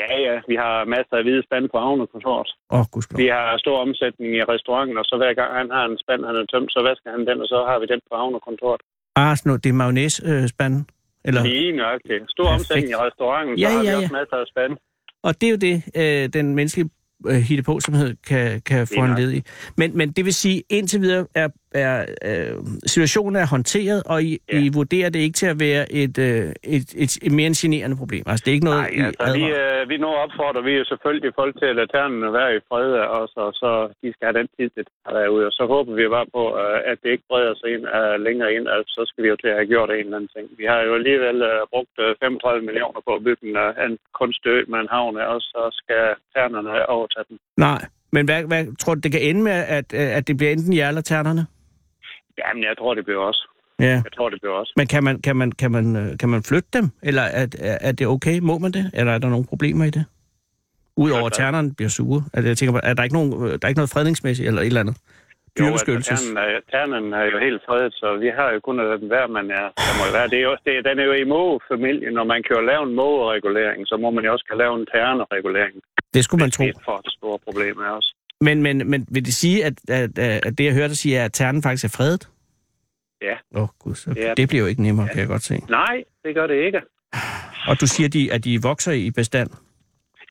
Ja, ja. Vi har masser af hvide spand på havne på Tors. Oh, vi har stor omsætning i restauranten, og så hver gang han har en spand, han er tømt, så vasker han den, og så har vi den på havnekontoret. Ah, sådan noget. Det er magnæsspanden? Øh, Lige nøjagtigt. Stor Perfekt. Omsætning i restauranten, så ja, har ja, vi også ja. Masser af spand. Og det er jo det, øh, den menneskelige hitte på, som hed, kan, kan få en led i. Men, men det vil sige, indtil videre er, er, er situationen er håndteret, og I, ja. I vurderer det ikke til at være et, et, et, et, et mere generende problem. Altså, det er ikke noget, nej, I altså, vi, øh, vi nu opfordrer vi jo selvfølgelig folk til at lade ternerne være i fred af os, og så de skal have den tid, det tager derude. Og så håber vi bare på, at det ikke breder sig ind, uh, længere ind, altså, så skal vi jo til at have gjort en eller anden ting. Vi har jo alligevel uh, brugt femogtredive millioner på at bygge en, uh, en kunstø med en havn, og så skal ternerne over. Nej, men hvad, hvad tror du, det kan ende med, at, at det bliver enten jer eller ternerne? Jamen, jeg tror, det bliver også. Ja. Jeg tror, det bliver også. Men kan man, kan man, kan man, kan man flytte dem? Eller er, er det okay? Må man det? Eller er der nogle problemer i det? Udover at ternerne bliver sure. Altså, jeg tænker, er der ikke, nogen, der er ikke noget fredningsmæssigt eller et eller andet? Dyrebeskyttelses? Jo, altså, ternerne, ternerne er jo helt fredet, så vi har jo kun at være, man er. Der må være. Det er jo, det, den er jo i mågefamilien. Når man kan jo lave en mågeregulering, så må man jo også kan lave en terneregulering. Det skulle man tro. Det er for det store problem er også. Men, men, men vil det sige, at, at, at det, jeg hørte dig sige, er, at ternen faktisk er fredet? Ja. Åh, oh, gud. Så ja. Det bliver jo ikke nemmere, ja. Kan jeg godt se. Nej, det gør det ikke. Og du siger, at de, at de vokser i bestand?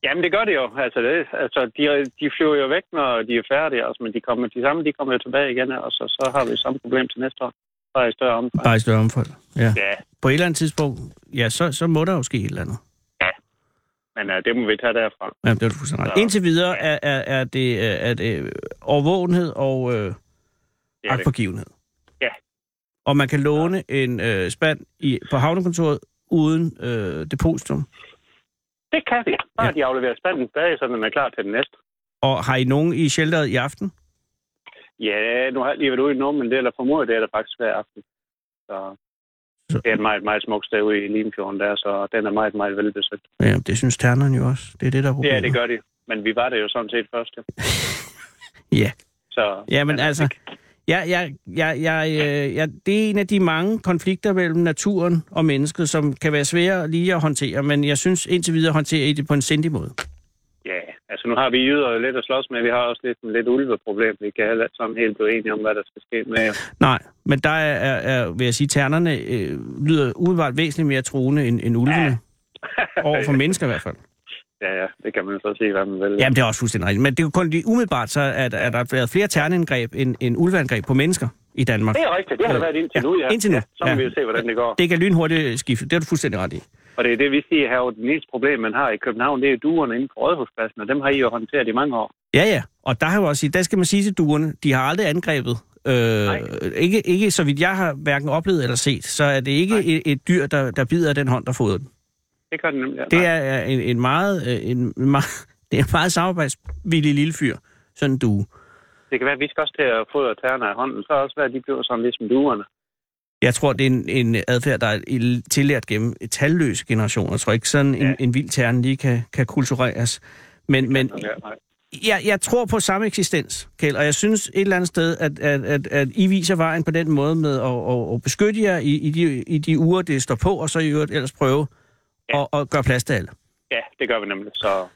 Jamen, det gør det jo. Altså, det, altså de, de flyver jo væk, når de er færdige, altså, men de kommer de samme, de kommer jo tilbage igen, og så, så har vi samme problem til næste år. Bare i større omfang. Bare i større omfang, ja. ja. På et eller andet tidspunkt, ja, så, så må der jo ske et eller andet. Ja, men uh, det må vi tage derfra. Ja, det er du fuldstændig ret. Indtil videre er, er, er, det, er det overvågenhed og øh, agtpågivenhed. Ja. Og man kan låne ja. en øh, spand i, på havnekontoret uden øh, depositum. Det kan vi. Bare ja. de afleverer spanden bag, så man er klar til den næste. Og har I nogen i shelteret i aften? Ja, nu har jeg lige været ude i nogen, men det er der formodet, det er der faktisk hver aften. Så det er et meget, meget smukt sted ude i Limfjorden der, så den er meget, meget velbesøgt. Ja, det synes ternerne jo også. Det er det, der er problemet. Ja, det gør de. Men vi var der jo sådan set først, ja. ja. Så, ja, men altså... Ja, ja, ja, ja, ja, det er en af de mange konflikter mellem naturen og mennesket, som kan være svære lige at håndtere, men jeg synes indtil videre håndterer I det på en sindig måde. Ja, altså nu har vi jyder lidt at slås med, vi har også lidt en lidt ulveproblem, vi kan heller sammen helt blive enige om, hvad der skal ske med jer. Nej, men der er, er, er vil jeg sige, ternerne øh, lyder udenbart væsentligt mere truende end, end ulvene, ja. Over for mennesker i hvert fald. Ja, ja, det kan man så se, hvad man vil. Jamen, det er også fuldstændig rigtigt. Men det er jo kun lige umiddelbart, så at, at der er været flere terneangreb end, end ulveangreb på mennesker i Danmark. Det er rigtigt. Det har der været indtil ja. nu, ja. Indtil nu. Så må ja. vi jo se, hvordan det går. Det kan lynhurtigt skifte. Det er du fuldstændig ret i. Og det er det, vi siger her, at det næste problem, man har i København, det er duerne inde på Rådhuspladsen, og dem har I jo håndteret i mange år. Ja, ja. Og der har jo også, der skal man sige til duerne, de har aldrig angrebet. Øh, ikke, ikke, så vidt jeg har hverken oplevet eller set, så er det ikke et, et dyr, der, der bider den hånd, der fodrer den. Det gør den nemlig. Det er en, en meget, en, en meget, det er en meget samarbejdsvillig lille fyr, sådan en due. Det kan være, at vi skal også til at fodre tærne af hånden, så også være, at de bliver sådan ligesom duerne. Jeg tror, det er en, en adfærd, der er tillært gennem talløse generationer. Jeg tror ikke, sådan ja. en, en vild tærne lige kan, kan kultureres. Men, men jeg, jeg tror på samme eksistens, Kjell, og jeg synes et eller andet sted, at, at, at, at I viser vejen på den måde med at, at, at beskytte jer i, i, de, i de uger, det står på, og så i øvrigt ellers prøve Ja. Og, og gør plads til alle. Ja, det gør vi nemlig, så... Han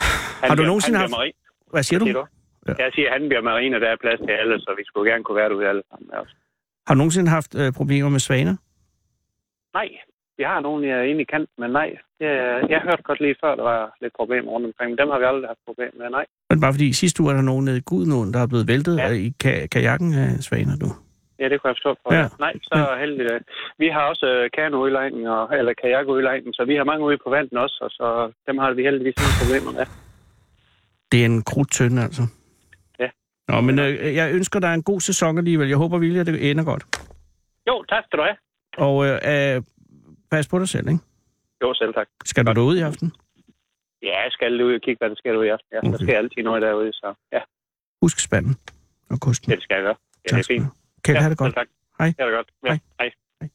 har du bliver, nogensinde haft... Marie. Hvad siger Hvad du? du? Ja. Jeg siger, han bliver marine, og der er plads til alle, så vi skulle gerne kunne være derude alle sammen. Også. Har du nogensinde haft øh, problemer med svaner? Nej, vi har nogen, jeg er inde i kanten, men nej. Det, jeg hørte godt lige før, der var lidt problemer rundt omkring, men dem har vi aldrig haft problemer med, nej. Men bare fordi sidste uge er der nogen nede i Gudenåen, der er blevet væltet ja. i ka- kajakken af svaner, du? Ja, det kunne jeg forstå for. Ja. Nej, så ja. heldigt. Vi har også kanoudlejning, eller kajakudlejning, så vi har mange ude på vandet også, og så dem har vi heldigvis ingen problemer med. Det er en krudtønde, altså. Ja. Nå, men øh, jeg ønsker dig en god sæson alligevel. Jeg håber virkelig, at det ender godt. Jo, tak skal du have. Og øh, pas på dig selv, ikke? Jo, selv tak. Skal du ud i aften? Ja, jeg skal ud og kigge, hvad der sker ud i aften. Ja, okay. Der sker altid noget derude, så ja. Husk spanden og kosten. Ja, det skal jeg gøre. Ja, tak, det er fint. Kjeld, ja, have det godt. Tak. Hej. Have det godt. Ja. Hej. Hej.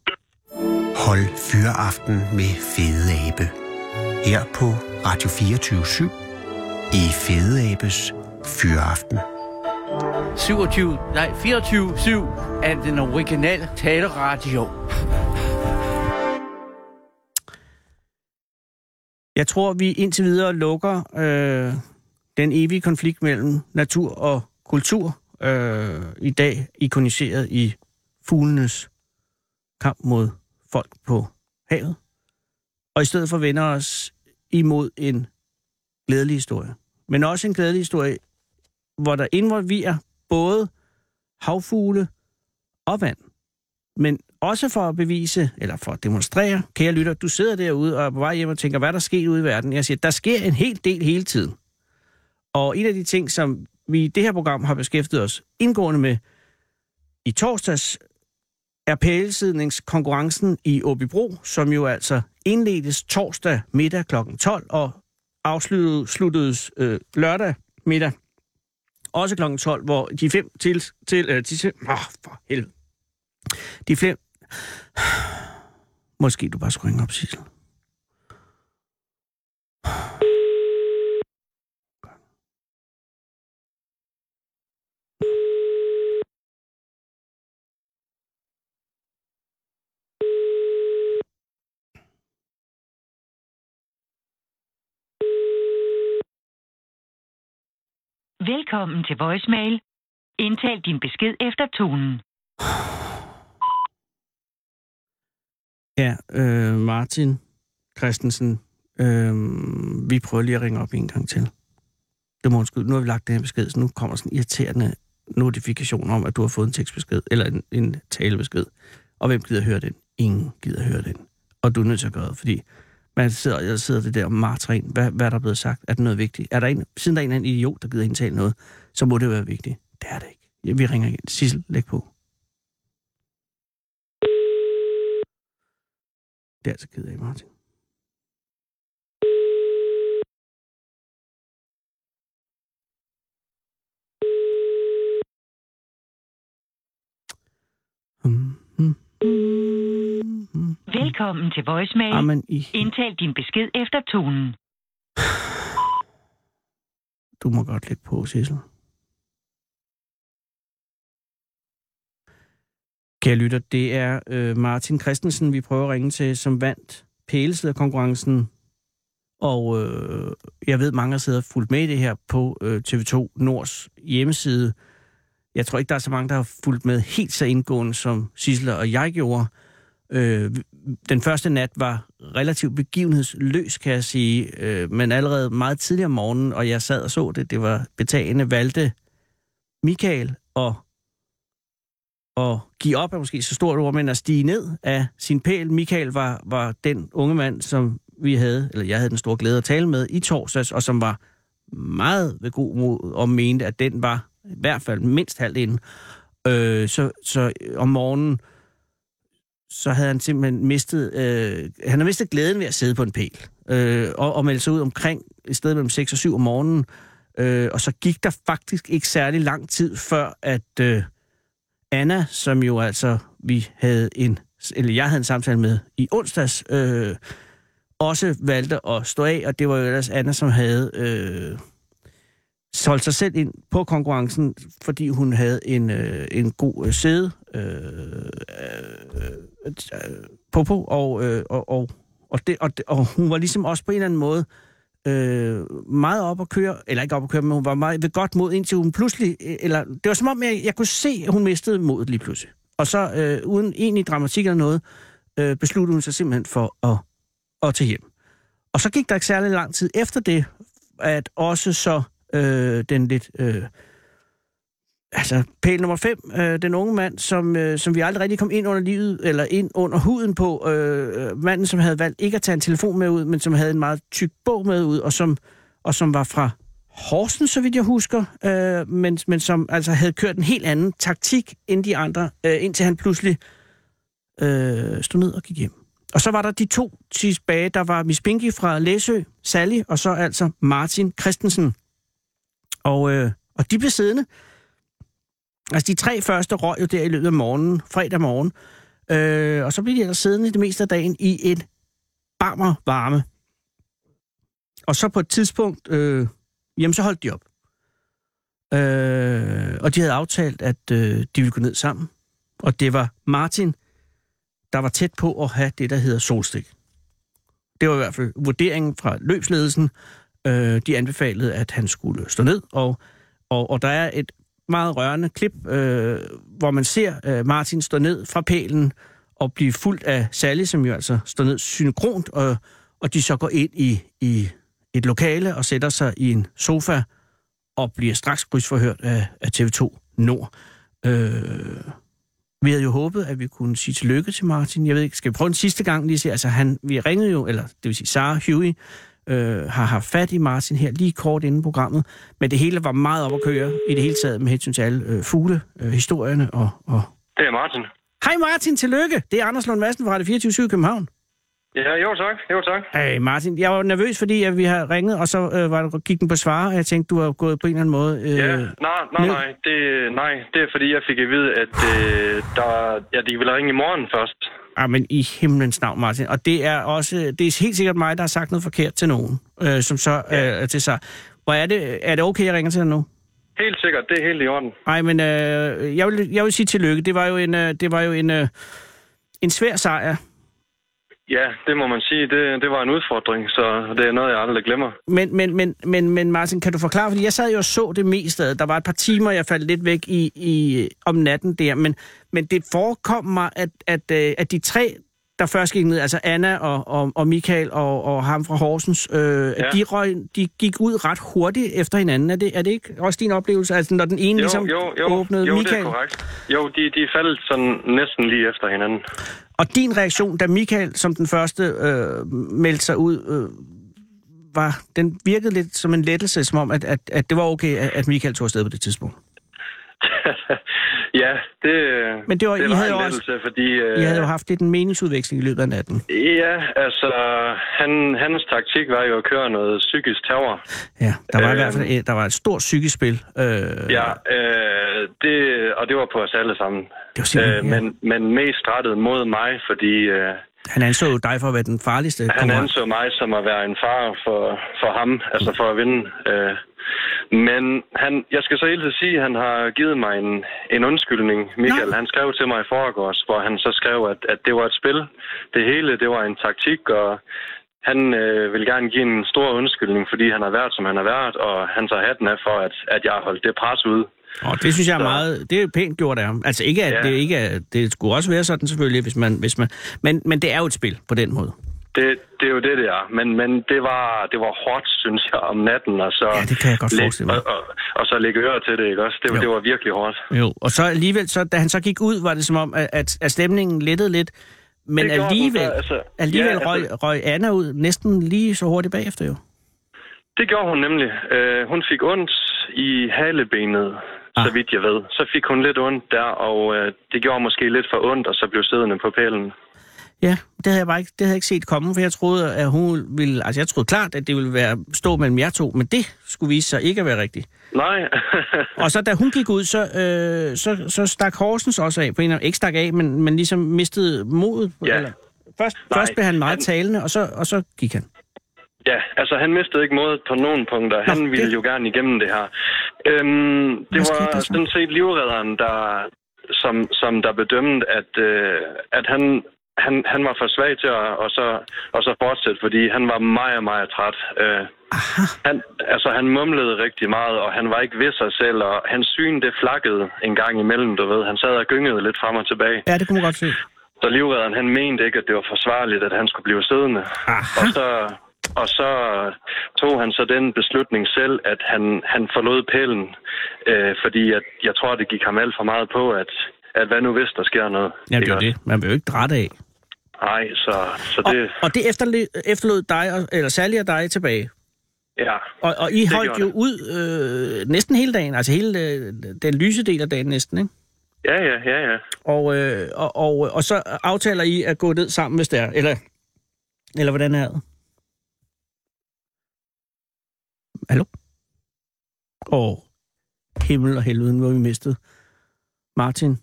Hold fyraften med Fede Æbe. Her på Radio fireogtyve syv i Fede Æbes Fyraften. syvogtyve, nej, fireogtyve syv er den originale taleradio. Jeg tror, vi indtil videre lukker øh, den evige konflikt mellem natur og kultur. Øh, i dag ikoniseret i fuglenes kamp mod folk på havet. Og i stedet for vender os imod en glædelig historie. Men også en glædelig historie, hvor der involverer både havfugle og vand. Men også for at bevise, eller for at demonstrere, kære lytter, du sidder derude og er på vej hjem og tænker, hvad der sker ude i verden. Jeg siger, der sker en hel del hele tiden. Og en af de ting, som vi i det her program har beskæftiget os indgående med i torsdags, er pælesidningskonkurrencen i Åbybro, som jo altså indledtes torsdag middag klokken tolv og afsluttedes øh, lørdag middag også klokken tolv, hvor de fem til... til øh, de, åh, for helvede. De fem... Måske du bare skulle ringe op, Sissel. Velkommen til voicemail. Indtal din besked efter tonen. Ja, øh, Martin Christensen Øhm, vi prøver lige at ringe op en gang til. Det må undskyld. Nu har vi lagt den her besked, så nu kommer sådan en irriterende notifikation om, at du har fået en tekstbesked, eller en, en talebesked. Og hvem gider høre den? Ingen gider høre den. Og du er nødt til at gøre det, fordi man sidder, jeg sidder det der og martrer en. Hvad, hvad er der blevet sagt? Er det noget vigtigt? Er der en, siden der er en anden idiot, der gider indtale noget, så må det være vigtigt. Det er det ikke. Ja, vi ringer igen. Sissel, læg på. Det er altså ked af, Martin. Mm, mm, mm, mm. Velkommen til voicemail. Amen, I... Indtal din besked efter tonen. Du må godt lægge på, Sissel. Kære lytter, det er øh, Martin Christensen, vi prøver at ringe til, som vandt pæleslæderkonkurrencen. Og øh, jeg ved, mange har siddet og fulgt med i det her på øh, T V to Nords hjemmeside. Jeg tror ikke, der er så mange, der har fulgt med helt så indgående, som Sissel og jeg gjorde. Øh, den første nat var relativt begivenhedsløs, kan jeg sige, øh, men allerede meget tidligere om morgenen, og jeg sad og så det. Det var betagende, valgte Michael og og give op er måske så stort ord, men at stige ned af sin pæl. Michael var, var den unge mand, som vi havde, eller jeg havde den store glæde at tale med i torsdags, og som var meget ved god mod og mente, at den var i hvert fald mindst halvt inden. Øh, så, så om morgenen, så havde han simpelthen mistet, øh, han havde mistet glæden ved at sidde på en pæl, øh, og, og melde sig ud omkring et sted mellem seks og syv om morgenen, øh, og så gik der faktisk ikke særlig lang tid, før at... Øh, Anna, som jo altså vi havde en, eller jeg havde en samtale med i onsdags, øh, også valgte at stå af, og det var jo ellers Anna, som havde øh, solgt sig selv ind på konkurrencen, fordi hun havde en, øh, en god sæde øh, øh, øh, på på, og, øh, og, og, og, det, og, og hun var ligesom også på en eller anden måde Øh, meget op at køre, eller ikke op at køre, men hun var meget ved godt mod, indtil hun pludselig, eller det var som om, jeg, jeg kunne se, at hun mistede modet lige pludselig. Og så, øh, uden egentlig dramatik eller noget, øh, besluttede hun sig simpelthen for at, at tage hjem. Og så gik der ikke særlig lang tid efter det, at også så øh, den lidt... Øh, altså, pæl nummer fem, øh, den unge mand, som, øh, som vi aldrig rigtig kom ind under livet, eller ind under huden på. Øh, manden, som havde valgt ikke at tage en telefon med ud, men som havde en meget tyk bog med ud, og som, og som var fra Horsens, så vidt jeg husker, øh, men, men som altså havde kørt en helt anden taktik end de andre, øh, indtil han pludselig øh, stod ned og gik hjem. Og så var der de to tilbage, der var Miss Pinky fra Læsø, Sally, og så altså Martin Christensen. Og, øh, og de blev siddende. Altså, de tre første røg jo der i løbet af morgenen, fredag morgen, øh, og så bliver de ellers siddende det meste af dagen i et barmer varme. Og så på et tidspunkt, øh, jamen så holdt de op. Øh, og de havde aftalt, at øh, de ville gå ned sammen. Og det var Martin, der var tæt på at have det, der hedder solstik. Det var i hvert fald vurderingen fra løbsledelsen. Øh, de anbefalede, at han skulle stå ned, og, og, og der er et meget rørende klip, øh, hvor man ser øh, Martin stå ned fra pælen og blive fuldt af Sally, som jo altså står ned synkront, og, og de så går ind i, i et lokale og sætter sig i en sofa og bliver straks krydsforhørt af, af T V to Nord. Øh, vi havde jo håbet, at vi kunne sige tillykke til Martin. Jeg ved ikke, skal vi prøve en sidste gang lige se? Altså han, vi ringede jo, eller det vil sige Sarah Huey, Øh, har haft fat i Martin her lige kort inden programmet, men det hele var meget op at køre i det hele taget med hensyn til alle øh, fugle, øh, historierne og, og... Det er Martin. Hej Martin, tillykke! Det er Anders Lund Madsen fra Radio fireogtyve syv i København. Ja, jo tak, jo tak. Hej Martin, jeg var nervøs, fordi at vi har ringet, og så øh, var der, gik den på svar, og jeg tænkte, du har gået på en eller anden måde... Øh, ja, nej, nej, nej, det, nej, det er fordi, jeg fik at vide, at øh, der, ja, de ville ringe i morgen først. Jamen, i himlens navn, Martin. Og det er også, det er helt sikkert mig, der har sagt noget forkert til nogen, øh, som så øh, til sig. Hvor er det, er det okay, jeg ringer til dig nu? Helt sikkert, det er helt i orden. Nej, men øh, jeg vil, jeg vil sige tillykke. Det var jo en, øh, det var jo en, øh, en svær sejr. Ja, det må man sige. Det, det var en udfordring, så det er noget, jeg aldrig glemmer. Men, men, men, men, men Martin, kan du forklare? Fordi jeg sad jo og så det meste. Der var et par timer, jeg faldt lidt væk i, i om natten der. Men, men det forekom mig, at, at, at de tre, der først gik ned, altså Anna og, og, og Michael og, og ham fra Horsens, øh, ja. de, røg, de gik ud ret hurtigt efter hinanden. Er det, er det ikke også din oplevelse, altså når den ene jo, ligesom jo, jo, åbnede jo, Michael? Jo, det er korrekt. Jo, de, de faldt sådan næsten lige efter hinanden. Og din reaktion, da Michael som den første øh, meldte sig ud, øh, var, den virkede lidt som en lettelse, som om, at, at, at det var okay, at Michael tog afsted på det tidspunkt? Ja, det, Men det var, det I var havde en lettelse, også, fordi... Øh, I havde jo haft lidt en meningsudveksling i løbet af natten. Ja, altså, han, hans taktik var jo at køre noget psykisk terror. Ja, der var øh, i hvert fald der var et stort psykisk spil. Øh, ja, øh, det, og det var på os alle sammen. Det var simpelthen, øh, men, ja. men mest rettet mod mig, fordi... Øh, han anså jo dig for at være den farligste. Han konkurrent. anså mig som at være en fare for, for ham, altså for at vinde. Øh, Men han, jeg skal så helt sige, at han har givet mig en, en undskyldning. Michael, han skrev til mig i forgårs, hvor han så skrev, at, at det var et spil. Det hele, det var en taktik, og han øh, vil gerne give en stor undskyldning, fordi han har været, som han har været, og han tager hatten af for, at, at jeg har holdt det pres ud. Og det synes jeg er meget, det er pænt gjort af ham. Altså ikke, at ja. det ikke er, det skulle også være sådan selvfølgelig, hvis man, hvis man, men, men det er jo et spil på den måde. Det, det er jo det, det er. Men, men det, var, det var hårdt, synes jeg, om natten. Og så ja, det kan jeg godt forestille mig. Og, og, og så lægge ører til det, ikke også? Det, det var virkelig hårdt. Jo, og så alligevel, så, da han så gik ud, var det som om, at, at stemningen lettede lidt. Men alligevel, hun, altså, alligevel ja, røg, altså, røg Anna ud næsten lige så hurtigt bagefter, jo. Det gjorde hun nemlig. Uh, hun fik ondt i halebenet, ah. så vidt jeg ved. Så fik hun lidt ondt der, og uh, det gjorde måske lidt for ondt, og så blev siddende på pælen. Ja, det havde jeg bare ikke, det havde jeg ikke set komme, for jeg troede, at hun ville, altså jeg troede klart, at det ville være stå mellem jer to, men det skulle vise sig ikke at være rigtigt. Nej. Og så da hun gik ud, så, øh, så, så stak Horsens også af, på en af ikke stak af, men, men ligesom mistede modet. Ja. Eller, først, først blev han meget han... talende, og så, og så gik han. Ja, altså han mistede ikke modet på nogen punkter. Han Nå, ville det... jo gerne igennem det her. Øhm, det Måske var sådan set livredderen, der, som, som der bedømte, at, øh, at han... Han, han var for svag til at og så, og så fortsætte, fordi han var meget, meget træt. Øh, han, altså, han mumlede rigtig meget, og han var ikke ved sig selv, og hans syn, det flakkede en gang imellem, du ved. Han sad og gyngede lidt frem og tilbage. Ja, det kunne man godt se. Så livredderen, han mente ikke, at det var forsvarligt, at han skulle blive siddende. Og så, og så tog han så den beslutning selv, at han, han forlod pælen, øh, fordi at, jeg tror, det gik ham alt for meget på, at, at hvad nu hvis der sker noget. Ja, det er det. Man bliver jo ikke dræt af. Nej, så, så det... Og, og det efterlød, efterlod dig, og, eller Sally og dig, tilbage? Ja. Og, og I holdt jo det. ud øh, næsten hele dagen, altså hele øh, den lyse del af dagen næsten, ikke? Ja, ja, ja, ja. Og, øh, og, og, og så aftaler I at gå ned sammen, hvis det er, eller, eller hvordan er det? Hallo? Åh, himmel og helvede, nu har vi mistet Martin.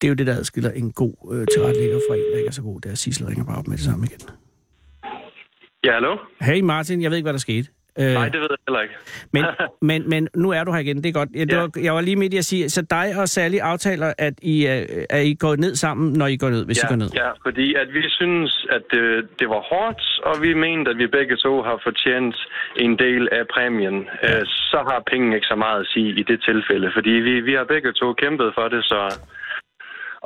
Det er jo det, der adskiller en god øh, tilrettelægger fra en, der ikke er så god. Det er Sissel ringer bare op med det samme igen. Ja, hallo? Hey Martin, jeg ved ikke, hvad der skete. Øh, Nej, det ved jeg heller ikke. men, men, men nu er du her igen, det er godt. Jeg, ja. det var, jeg var lige midt i at sige, så dig og Sally aftaler, at I, øh, at I går ned sammen, når I går ned, hvis ja, I går ned. Ja, fordi at vi synes, at det, det var hårdt, og vi mente, at vi begge to har fortjent en del af præmien. Ja. Øh, så har penge ikke så meget at sige i det tilfælde, fordi vi, vi har begge to kæmpet for det, så...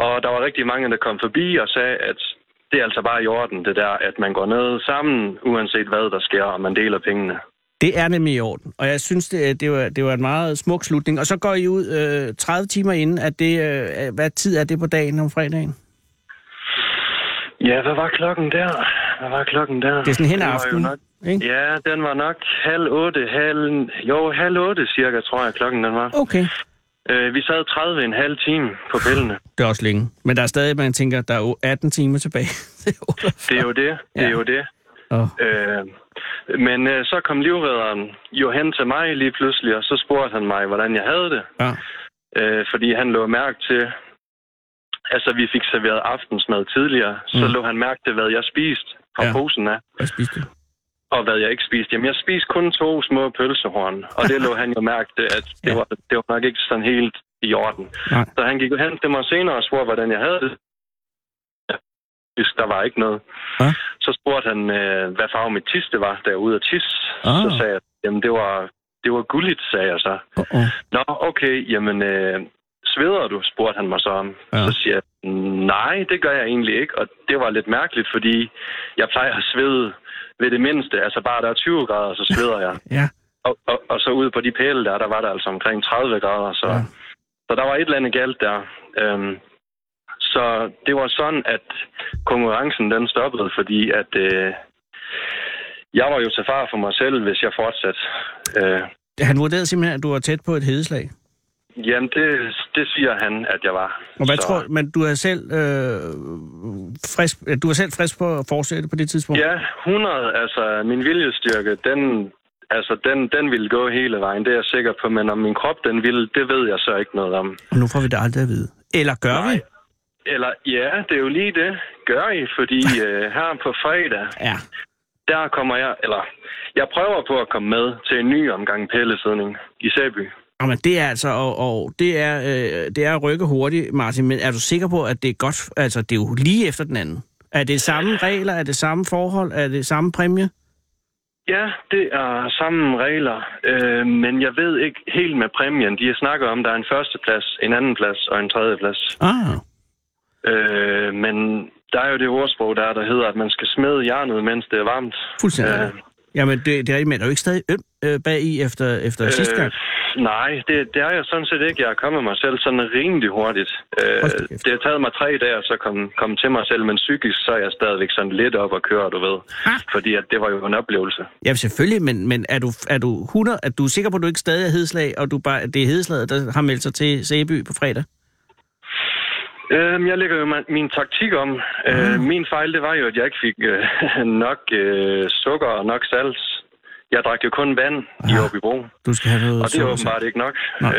Og der var rigtig mange, der kom forbi og sagde, at det er altså bare i orden, det der, at man går ned sammen, uanset hvad der sker, og man deler pengene. Det er nemlig i orden, og jeg synes, det, det, var, det var en meget smuk slutning. Og så går I ud øh, tredive timer inden, at det, øh, hvad tid er det på dagen om fredagen? Ja, hvad var klokken der? Hvad var klokken der? Det er sådan hen af aftenen, ikke? Ja, den var nok halv otte, halv... Jo, halv otte cirka, tror jeg, klokken den var. Okay. Vi sad tredive en halv time på pillene. Det er også længe. Men der er stadig, man tænker, der er jo atten timer tilbage. Det er jo det. Det er jo det. Ja. Oh. Øh, men øh, så kom livredderen jo hen til mig lige pludselig, og så spurgte han mig, hvordan jeg havde det. Ja. Øh, fordi han lå mærke til... Altså, vi fik serveret aftensmad tidligere. Mm. Så lå han mærke til, hvad jeg spiste fra ja. posen af. Hvad spiste du? Og hvad jeg ikke spiste. Jamen, jeg spiste kun to små pølsehorn, og det lå han jo mærke til, at det, ja. var, det var nok ikke sådan helt i orden. Nej. Så han gik hen til mig senere og spurgte, hvordan jeg havde det. Ja, der var ikke noget. Ja. Så spurgte han, hvad farve mit tis det var, da jeg var ude at tisse. Ah. Så sagde jeg, jamen, det var, det var gulligt, sagde jeg så. Uh-uh. Nå, okay, jamen, øh, sveder du, spurgte han mig så om. Ja. Så siger jeg, nej, det gør jeg egentlig ikke. Og det var lidt mærkeligt, fordi jeg plejer at svede ved det mindste. Altså bare der er tyve grader, så sveder jeg. Ja. Og, og, og så ude på de pæle der, der var der altså omkring tredive grader. Så, ja. Så der var et eller andet galt der. Øhm, så det var sådan, at konkurrencen den stoppede, fordi at øh, jeg var jo til far for mig selv, hvis jeg fortsatte. Øh, Han vurderede simpelthen, at du var tæt på et hedeslag? Jamen, det, det siger han, at jeg var. Og hvad så... tror, men du er selv øh, frisk, du er selv frisk på at fortsætte på det tidspunkt? Ja, hundrede. Altså, min viljestyrke, den, altså, den, den ville gå hele vejen, det er jeg sikker på. Men om min krop, den ville, det ved jeg så ikke noget om. Og nu får vi det aldrig at vide. Eller gør Nej. vi? Eller, ja, det er jo lige det. Gør I, fordi øh, her på fredag... Ja. Der kommer jeg, eller jeg prøver på at komme med til en ny omgang pællesidning i Sæby. Jamen det er altså, og, og det er øh, det er at rykke hurtigt, Martin, men er du sikker på, at det er godt, altså det er jo lige efter den anden? Er det samme regler, er det samme forhold, er det samme præmie? Ja, det er samme regler, øh, men jeg ved ikke helt med præmien. De har snakket om, der er en førsteplads, en andenplads og en tredjeplads. Ah. Øh, men... Der er jo det ordsprog, der er, der hedder, at man skal smede jernet, mens det er varmt. Fuldstændig. Øh, Jamen, det, det er, men er jo ikke stadig øm øh, bagi efter, efter øh, sidste gang? Nej, det, det er jeg sådan set ikke. Jeg er kommet mig selv sådan rimelig hurtigt. Øh, det har taget mig tre dage, så kom, kom til mig selv, men psykisk så er jeg stadigvæk sådan lidt op og kører, du ved. Ah. Fordi at det var jo en oplevelse. Ja, selvfølgelig, men, men er, du, er, du hundrede, er du sikker på, at du ikke stadig er hedeslag, og du bare, det er hedeslaget, der har meldt sig til Sæby på fredag? Jeg lægger jo min taktik om. Mm. Min fejl, det var jo, at jeg ikke fik nok sukker og nok salt. Jeg drak jo kun vand ah, i Åbibro, du skal have noget og det er åbenbart ikke nok. Nej.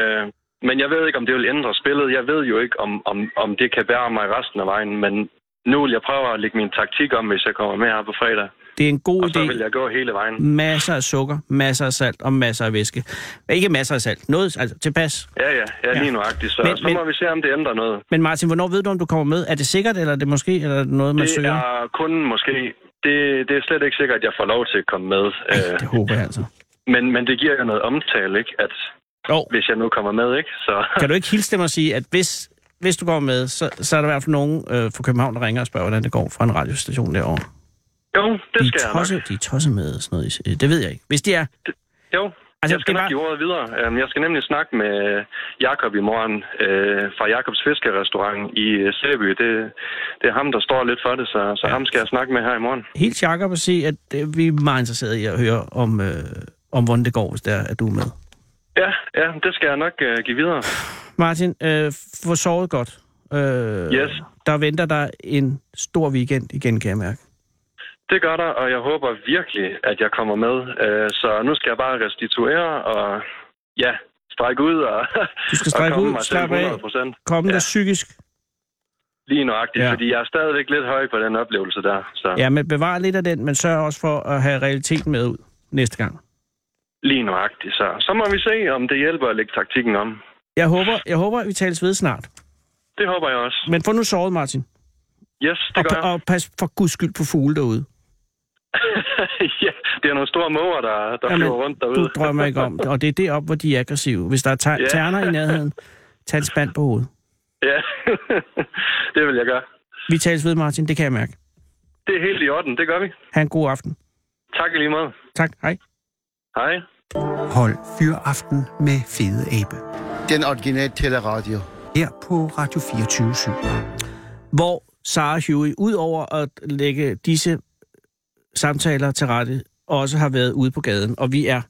Men jeg ved ikke, om det vil ændre spillet. Jeg ved jo ikke, om, om, om det kan bære mig resten af vejen, men nu vil jeg prøve at lægge min taktik om, hvis jeg kommer med her på fredag. Det er en god idé. Og så idé. Vil jeg gå hele vejen. Masser af sukker, masser af salt og masser af væske. Ikke masser af salt. Noget altså, tilpas. Ja, ja. Jeg er ja. lige nøjagtigt. Så, men, så må men, vi se, om det ændrer noget. Men Martin, hvornår ved du, om du kommer med? Er det sikkert, eller er det måske eller er det noget, man det søger? Det er kun måske. Det, det er slet ikke sikkert, at jeg får lov til at komme med. Ej, det håber jeg altså. Men, men det giver jo noget omtale, ikke? At, jo. Hvis jeg nu kommer med, ikke? Så... Kan du ikke hilse dem og sige, at hvis, hvis du går med, så, så er der i hvert fald nogen øh, fra København, der ringer og spørger, hvordan det går fra en radiostation derovre? Jo, det skal tosset, jeg nok. De er tosset med sådan noget. Det ved jeg ikke. Hvis de er... Det, jo, altså, jeg skal nok var... give ordet videre. Jeg skal nemlig snakke med Jakob i morgen øh, fra Jakobs Fiskerestaurant i Sæby. Det, det er ham, der står lidt for det, så, så ja. ham skal jeg snakke med her i morgen. Helt Jakob at sige, at øh, vi er meget interesserede i at høre om, øh, om hvordan det går, hvis der er du med. Ja, ja, det skal jeg nok øh, give videre. Martin, øh, få sovet godt. Øh, yes. Der venter der en stor weekend igen, kan jeg mærke. Det gør der, og jeg håber virkelig, at jeg kommer med. Så nu skal jeg bare restituere og ja, strække ud og, du skal og komme ud, mig selv hundrede procent. Komme ja. der psykisk? Lige nøjagtigt, ja. Fordi jeg er stadigvæk lidt høj på den oplevelse der. Så. Ja, men bevar lidt af den, men sørg også for at have realiteten med ud næste gang. Lige nøjagtigt, så. Så må vi se, om det hjælper at lægge taktikken om. Jeg håber, jeg håber at vi tales ved snart. Det håber jeg også. Men få nu sovet, Martin. Yes, det og, gør jeg. Og pas for guds skyld på fugle derude. Ja, det er nogle store måger, der, der Jamen, flyver rundt derude. Du drømmer ikke om det, og det er deroppe, hvor de er aggressive. Hvis der er ter- yeah. terner i nærheden, tag et spand på hovedet. Ja, det vil jeg gøre. Vi tales ved, Martin, det kan jeg mærke. Det er helt i orden, det gør vi. Ha' en god aften. Tak i lige måde. Tak, hej. Hej. Hold Fyraften med Fede Æbe. Den originale teleradio. Her på Radio fireogtyve syv. Hvor Sarah Huey, ud over at lægge disse samtaler til rette, også har været ude på gaden, og vi er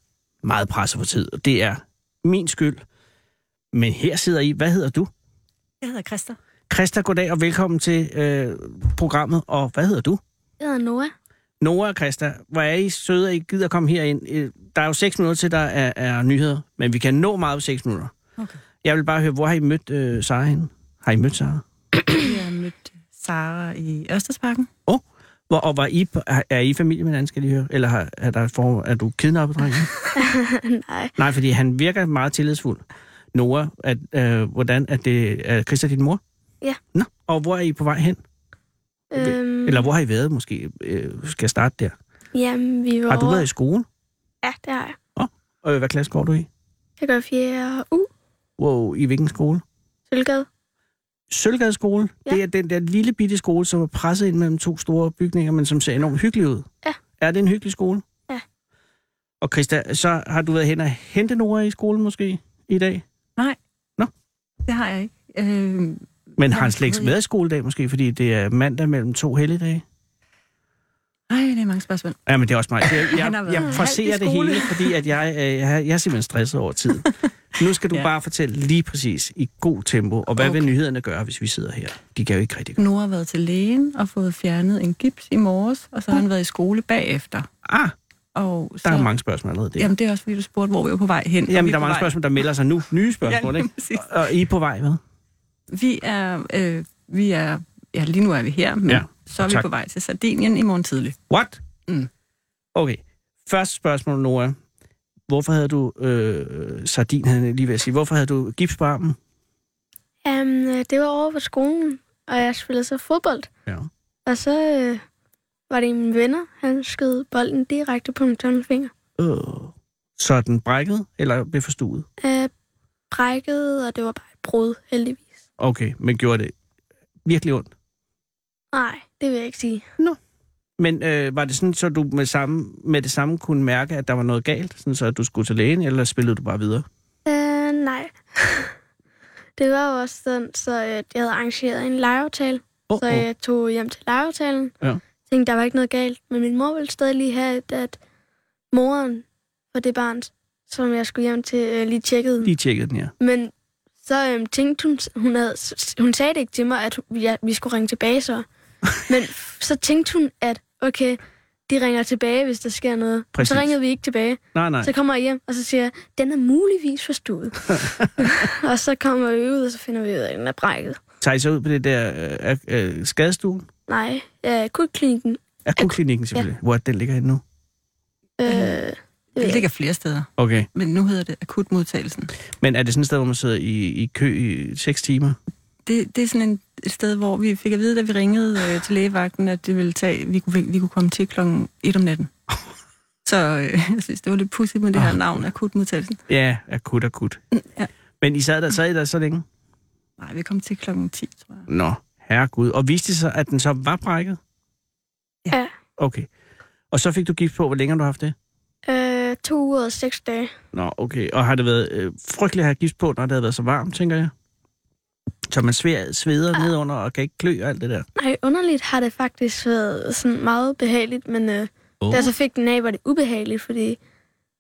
meget presset for tid, og det er min skyld. Men her sidder I. Hvad hedder du? Jeg hedder Christa. Christa, goddag og velkommen til øh, programmet, og hvad hedder du? Jeg hedder Noah. Noah og Christa, hvor er I søde, at I gider komme herind? Der er jo seks minutter til, der er, er nyheder, men vi kan nå meget på seks minutter. Okay. Jeg vil bare høre, hvor har I mødt øh, Sarah henne? Har I mødt Sarah? Jeg har mødt Sarah i Ørstedsparken. Åh. Oh. Hvor, og var I, er I familie med hinanden, skal de høre? Eller har, er, der for, er du kidnappet, drengen? Nej. Nej, fordi han virker meget tillidsfuld. Nora, at, øh, hvordan er det... Er Christa din mor? Ja. Nå, og hvor er I på vej hen? Øhm... Eller hvor har I været, måske? Øh, skal jeg starte der? Jamen, vi var... Har du været i skole? Ja, det har jeg. Åh, og hvad klasse går du i? Jeg går i fjerde U. Wow, i hvilken skole? Sølvgade. Sølvgade skole, ja. Det er den der lille bitte skole, som er presset ind mellem to store bygninger, men som ser enormt hyggelig ud. Ja. Er det en hyggelig skole? Ja. Og Christa, så har du været hen og hente Nora i skolen måske i dag? Nej. Nå? Det har jeg ikke. Øh, men har han slet ikke været i skoledag måske, fordi det er mandag mellem to helligdage? Nej, det er mange spørgsmål. Ja, men det er også mig. Jeg, jeg, jeg forserer det hele, fordi at jeg, jeg, jeg er simpelthen stresset over tiden. Nu skal du ja. bare fortælle lige præcis i god tempo, og hvad okay. vil nyhederne gøre, hvis vi sidder her? De kan jo ikke rigtig gøre. Nora har været til lægen og fået fjernet en gips i morges, og så har han været i skole bagefter. Ah, og så, der er mange spørgsmål allerede der. Jamen, det er også fordi, du spurgte, hvor vi er på vej hen. Jamen, er der er mange vej. spørgsmål, der melder sig nu. Nye spørgsmål, ja, ikke? Og, og I er på vej, hvad? Vi er... Øh, vi er ja, lige nu er vi her, men ja. så er vi tak. på vej til Sardinien i morgen tidlig. What? Mm. Okay. Første spørgsmål, Nora. Hvorfor havde du... Øh, sardin havde lige ved at sige. Hvorfor havde du gips på armen? Um, det var over på skolen, og jeg spillede så fodbold. Ja. Og så øh, var det en venner. Han skød bolden direkte på min tommelfinger. Øh. Så den brækkede, eller blev forstuet? Uh, brækkede, og det var bare et brud, heldigvis. Okay, men gjorde det virkelig ondt? Nej, det vil jeg ikke sige. Nå. Men øh, var det sådan, så du med, samme, med det samme kunne mærke, at der var noget galt? Sådan så, at du skulle til lægen, eller spillede du bare videre? Øh, nej. Det var jo også sådan, så øh, jeg havde arrangeret en legeaftale. Oh, så oh. jeg tog hjem til legeaftalen. Ja. Tænkte, der var ikke noget galt. Men min mor ville stadig lige have, at moren for det barn, som jeg skulle hjem til, øh, lige tjekkede. Lige tjekkede den, ja. Men så øh, tænkte hun, hun, havde, hun sagde det ikke til mig, at vi, ja, vi skulle ringe tilbage så. Men så tænkte hun, at okay, de ringer tilbage, hvis der sker noget. Præcis. Så ringede vi ikke tilbage. Nej, nej. Så kommer jeg hjem, og så siger jeg, den er muligvis forstuet. Og så kommer vi ud, og så finder vi ud af, at den er brækket. Tager I så ud på det der øh, øh, skadestue? Nej, akutklinikken. Øh, akutklinikken selvfølgelig. Ja. Hvor den ligger henne nu? Øh, det det ligger flere steder. Okay. Men nu hedder det akutmodtagelsen. Men er det sådan et sted, hvor man sidder i, i kø i seks timer? Det, det er sådan en, et sted, hvor vi fik at vide, da vi ringede øh, til lægevagten, at det ville tage, vi kunne, vi kunne komme til klokken et om natten. Så øh, jeg synes, det var lidt pudsigt med det her navn, akutmodtagelsen. Ja, akut, akut. Ja. Men I sad der, sad I der så længe? Nej, vi kom til klokken ti, tror jeg. Nå, herregud. Og viste det sig, at den så var brækket? Ja. Okay. Og så fik du gips på. Hvor længe har du haft det? Øh, to uger og seks dage. Nå, okay. Og har det været øh, frygteligt at have gips på, når det har været så varmt, tænker jeg? Så man sveder, sveder ah. nedunder og kan ikke klø og alt det der? Nej, underligt har det faktisk været sådan meget behageligt, men øh, oh. da så fik den af, var det ubehageligt, fordi...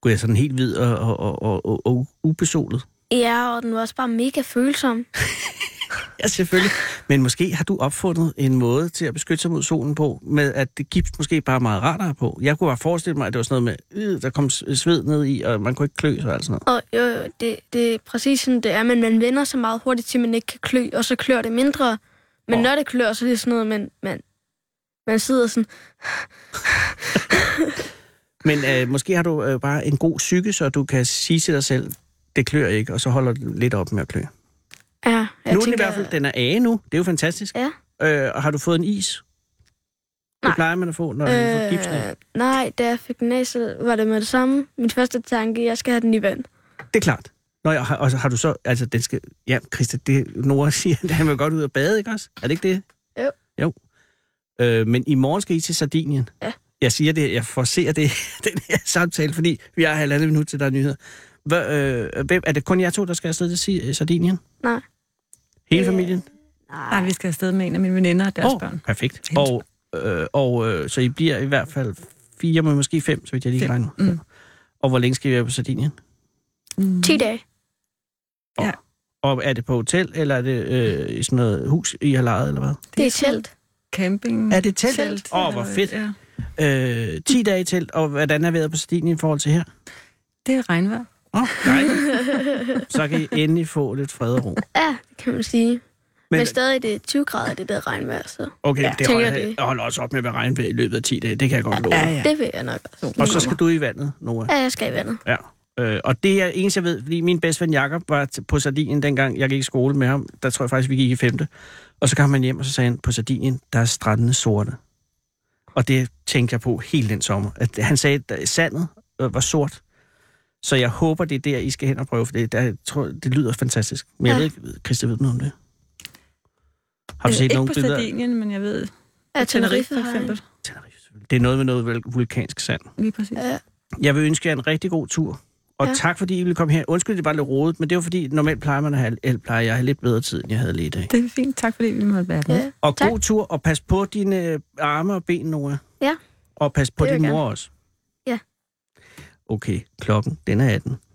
Gud, jeg sådan helt hvid og, og, og, og, og, og ubesolet? Ja, og den var også bare mega følsom. Ja, selvfølgelig. Men måske har du opfundet en måde til at beskytte sig mod solen på, med at det gips måske bare meget radar på. Jeg kunne bare forestille mig, at det var sådan noget med, øh, der kom sved ned i, og man kunne ikke klø sig og alt sådan noget. Og jo, jo, det, det er præcis sådan, det er, men man vender så meget hurtigt til, man ikke kan klø, og så klør det mindre. Men oh. når det klør, så er det sådan noget, man, man, man sidder sådan... Men øh, måske har du øh, bare en god psyke, så du kan sige til dig selv, det klør ikke, og så holder det lidt op med at klø. Ja, jeg nu er den tænker... i hvert fald, den er af nu. Det er jo fantastisk. Ja. Øh, og har du fået en is? Nej. Det plejer man at få, når øh, man får gipsen af. Nej, da jeg fik den af, så var det med det samme. Min første tanke, jeg skal have den i vand. Det er klart. Nå, og har, og har du så... Altså, den skal... Ja, Christa, det Nora siger, at han vil godt ud og bade, ikke også? Er det ikke det? Jo. Jo. Øh, men i morgen skal I til Sardinien. Ja. Jeg siger det, jeg forser det, den her samtale, fordi vi har halvandet minut til, der er nyheder. Hva, øh, hvem, er det kun jer to, der skal afsted til Sardinien? Nej. Hele familien? Øh, nej. nej, vi skal afsted med en af mine veninder og deres oh, børn. Perfekt. Og, øh, og øh, så I bliver i hvert fald fire, men måske fem, så vidt jeg lige kan regne. Mm. Og hvor længe skal I være på Sardinien? Mm. Ti dage. Og, ja. Og er det på hotel, eller er det øh, i sådan noget hus, I har lejet, eller hvad? Det er telt. Camping. Er det telt? Åh, oh, hvor fedt. Ja. Øh, ti dage i telt, og hvordan er vejret på Sardinien i forhold til her? Det er regnvejr. Oh, nej. Så kan I endelig få lidt fred og ro. Ja, det kan man sige. Men, Men stadig det er tyve grader, det der regnvejr, så... Okay, ja, det holder, holder også op med at være regnvejr i løbet af ti dage. Det kan jeg godt love. Ja, ja. Det vil jeg nok også. Og så skal du i vandet, Nora? Ja, jeg skal i vandet. Ja. Øh, og det er eneste, jeg ved, fordi min bedsteven Jakob var på Sardinien dengang, jeg gik i skole med ham. Der tror jeg faktisk, vi gik i femte. Og så kom han hjem, og så sagde han, på Sardinien, der er strandene sorte. Og det tænkte jeg på hele den sommer. At han sagde, at sandet var sort. Så jeg håber, det er der, I skal hen og prøve, for det, der, jeg tror, det lyder fantastisk. Men jeg ja. ved ikke, Christian, ved du noget om det? Har du set nogle billeder? Ikke på Sardinien, men jeg ved... Ja, Tenerife, for eksempel. Tenerife, det er noget med noget vulkansk sand. Lige præcis. Ja. Jeg vil ønske jer en rigtig god tur. Og ja. tak, fordi I ville komme her. Undskyld, det var lidt rodet, men det var fordi, normalt plejer man at have, el, plejer jeg at have lidt bedre tid, end jeg havde lige i dag. Det er fint. Tak, fordi vi måtte være der. Ja. Og tak. God tur, og pas på dine arme og ben, Nora. Ja. Og pas på din mor gerne. Også. Ja. Okay, klokken, den er atten.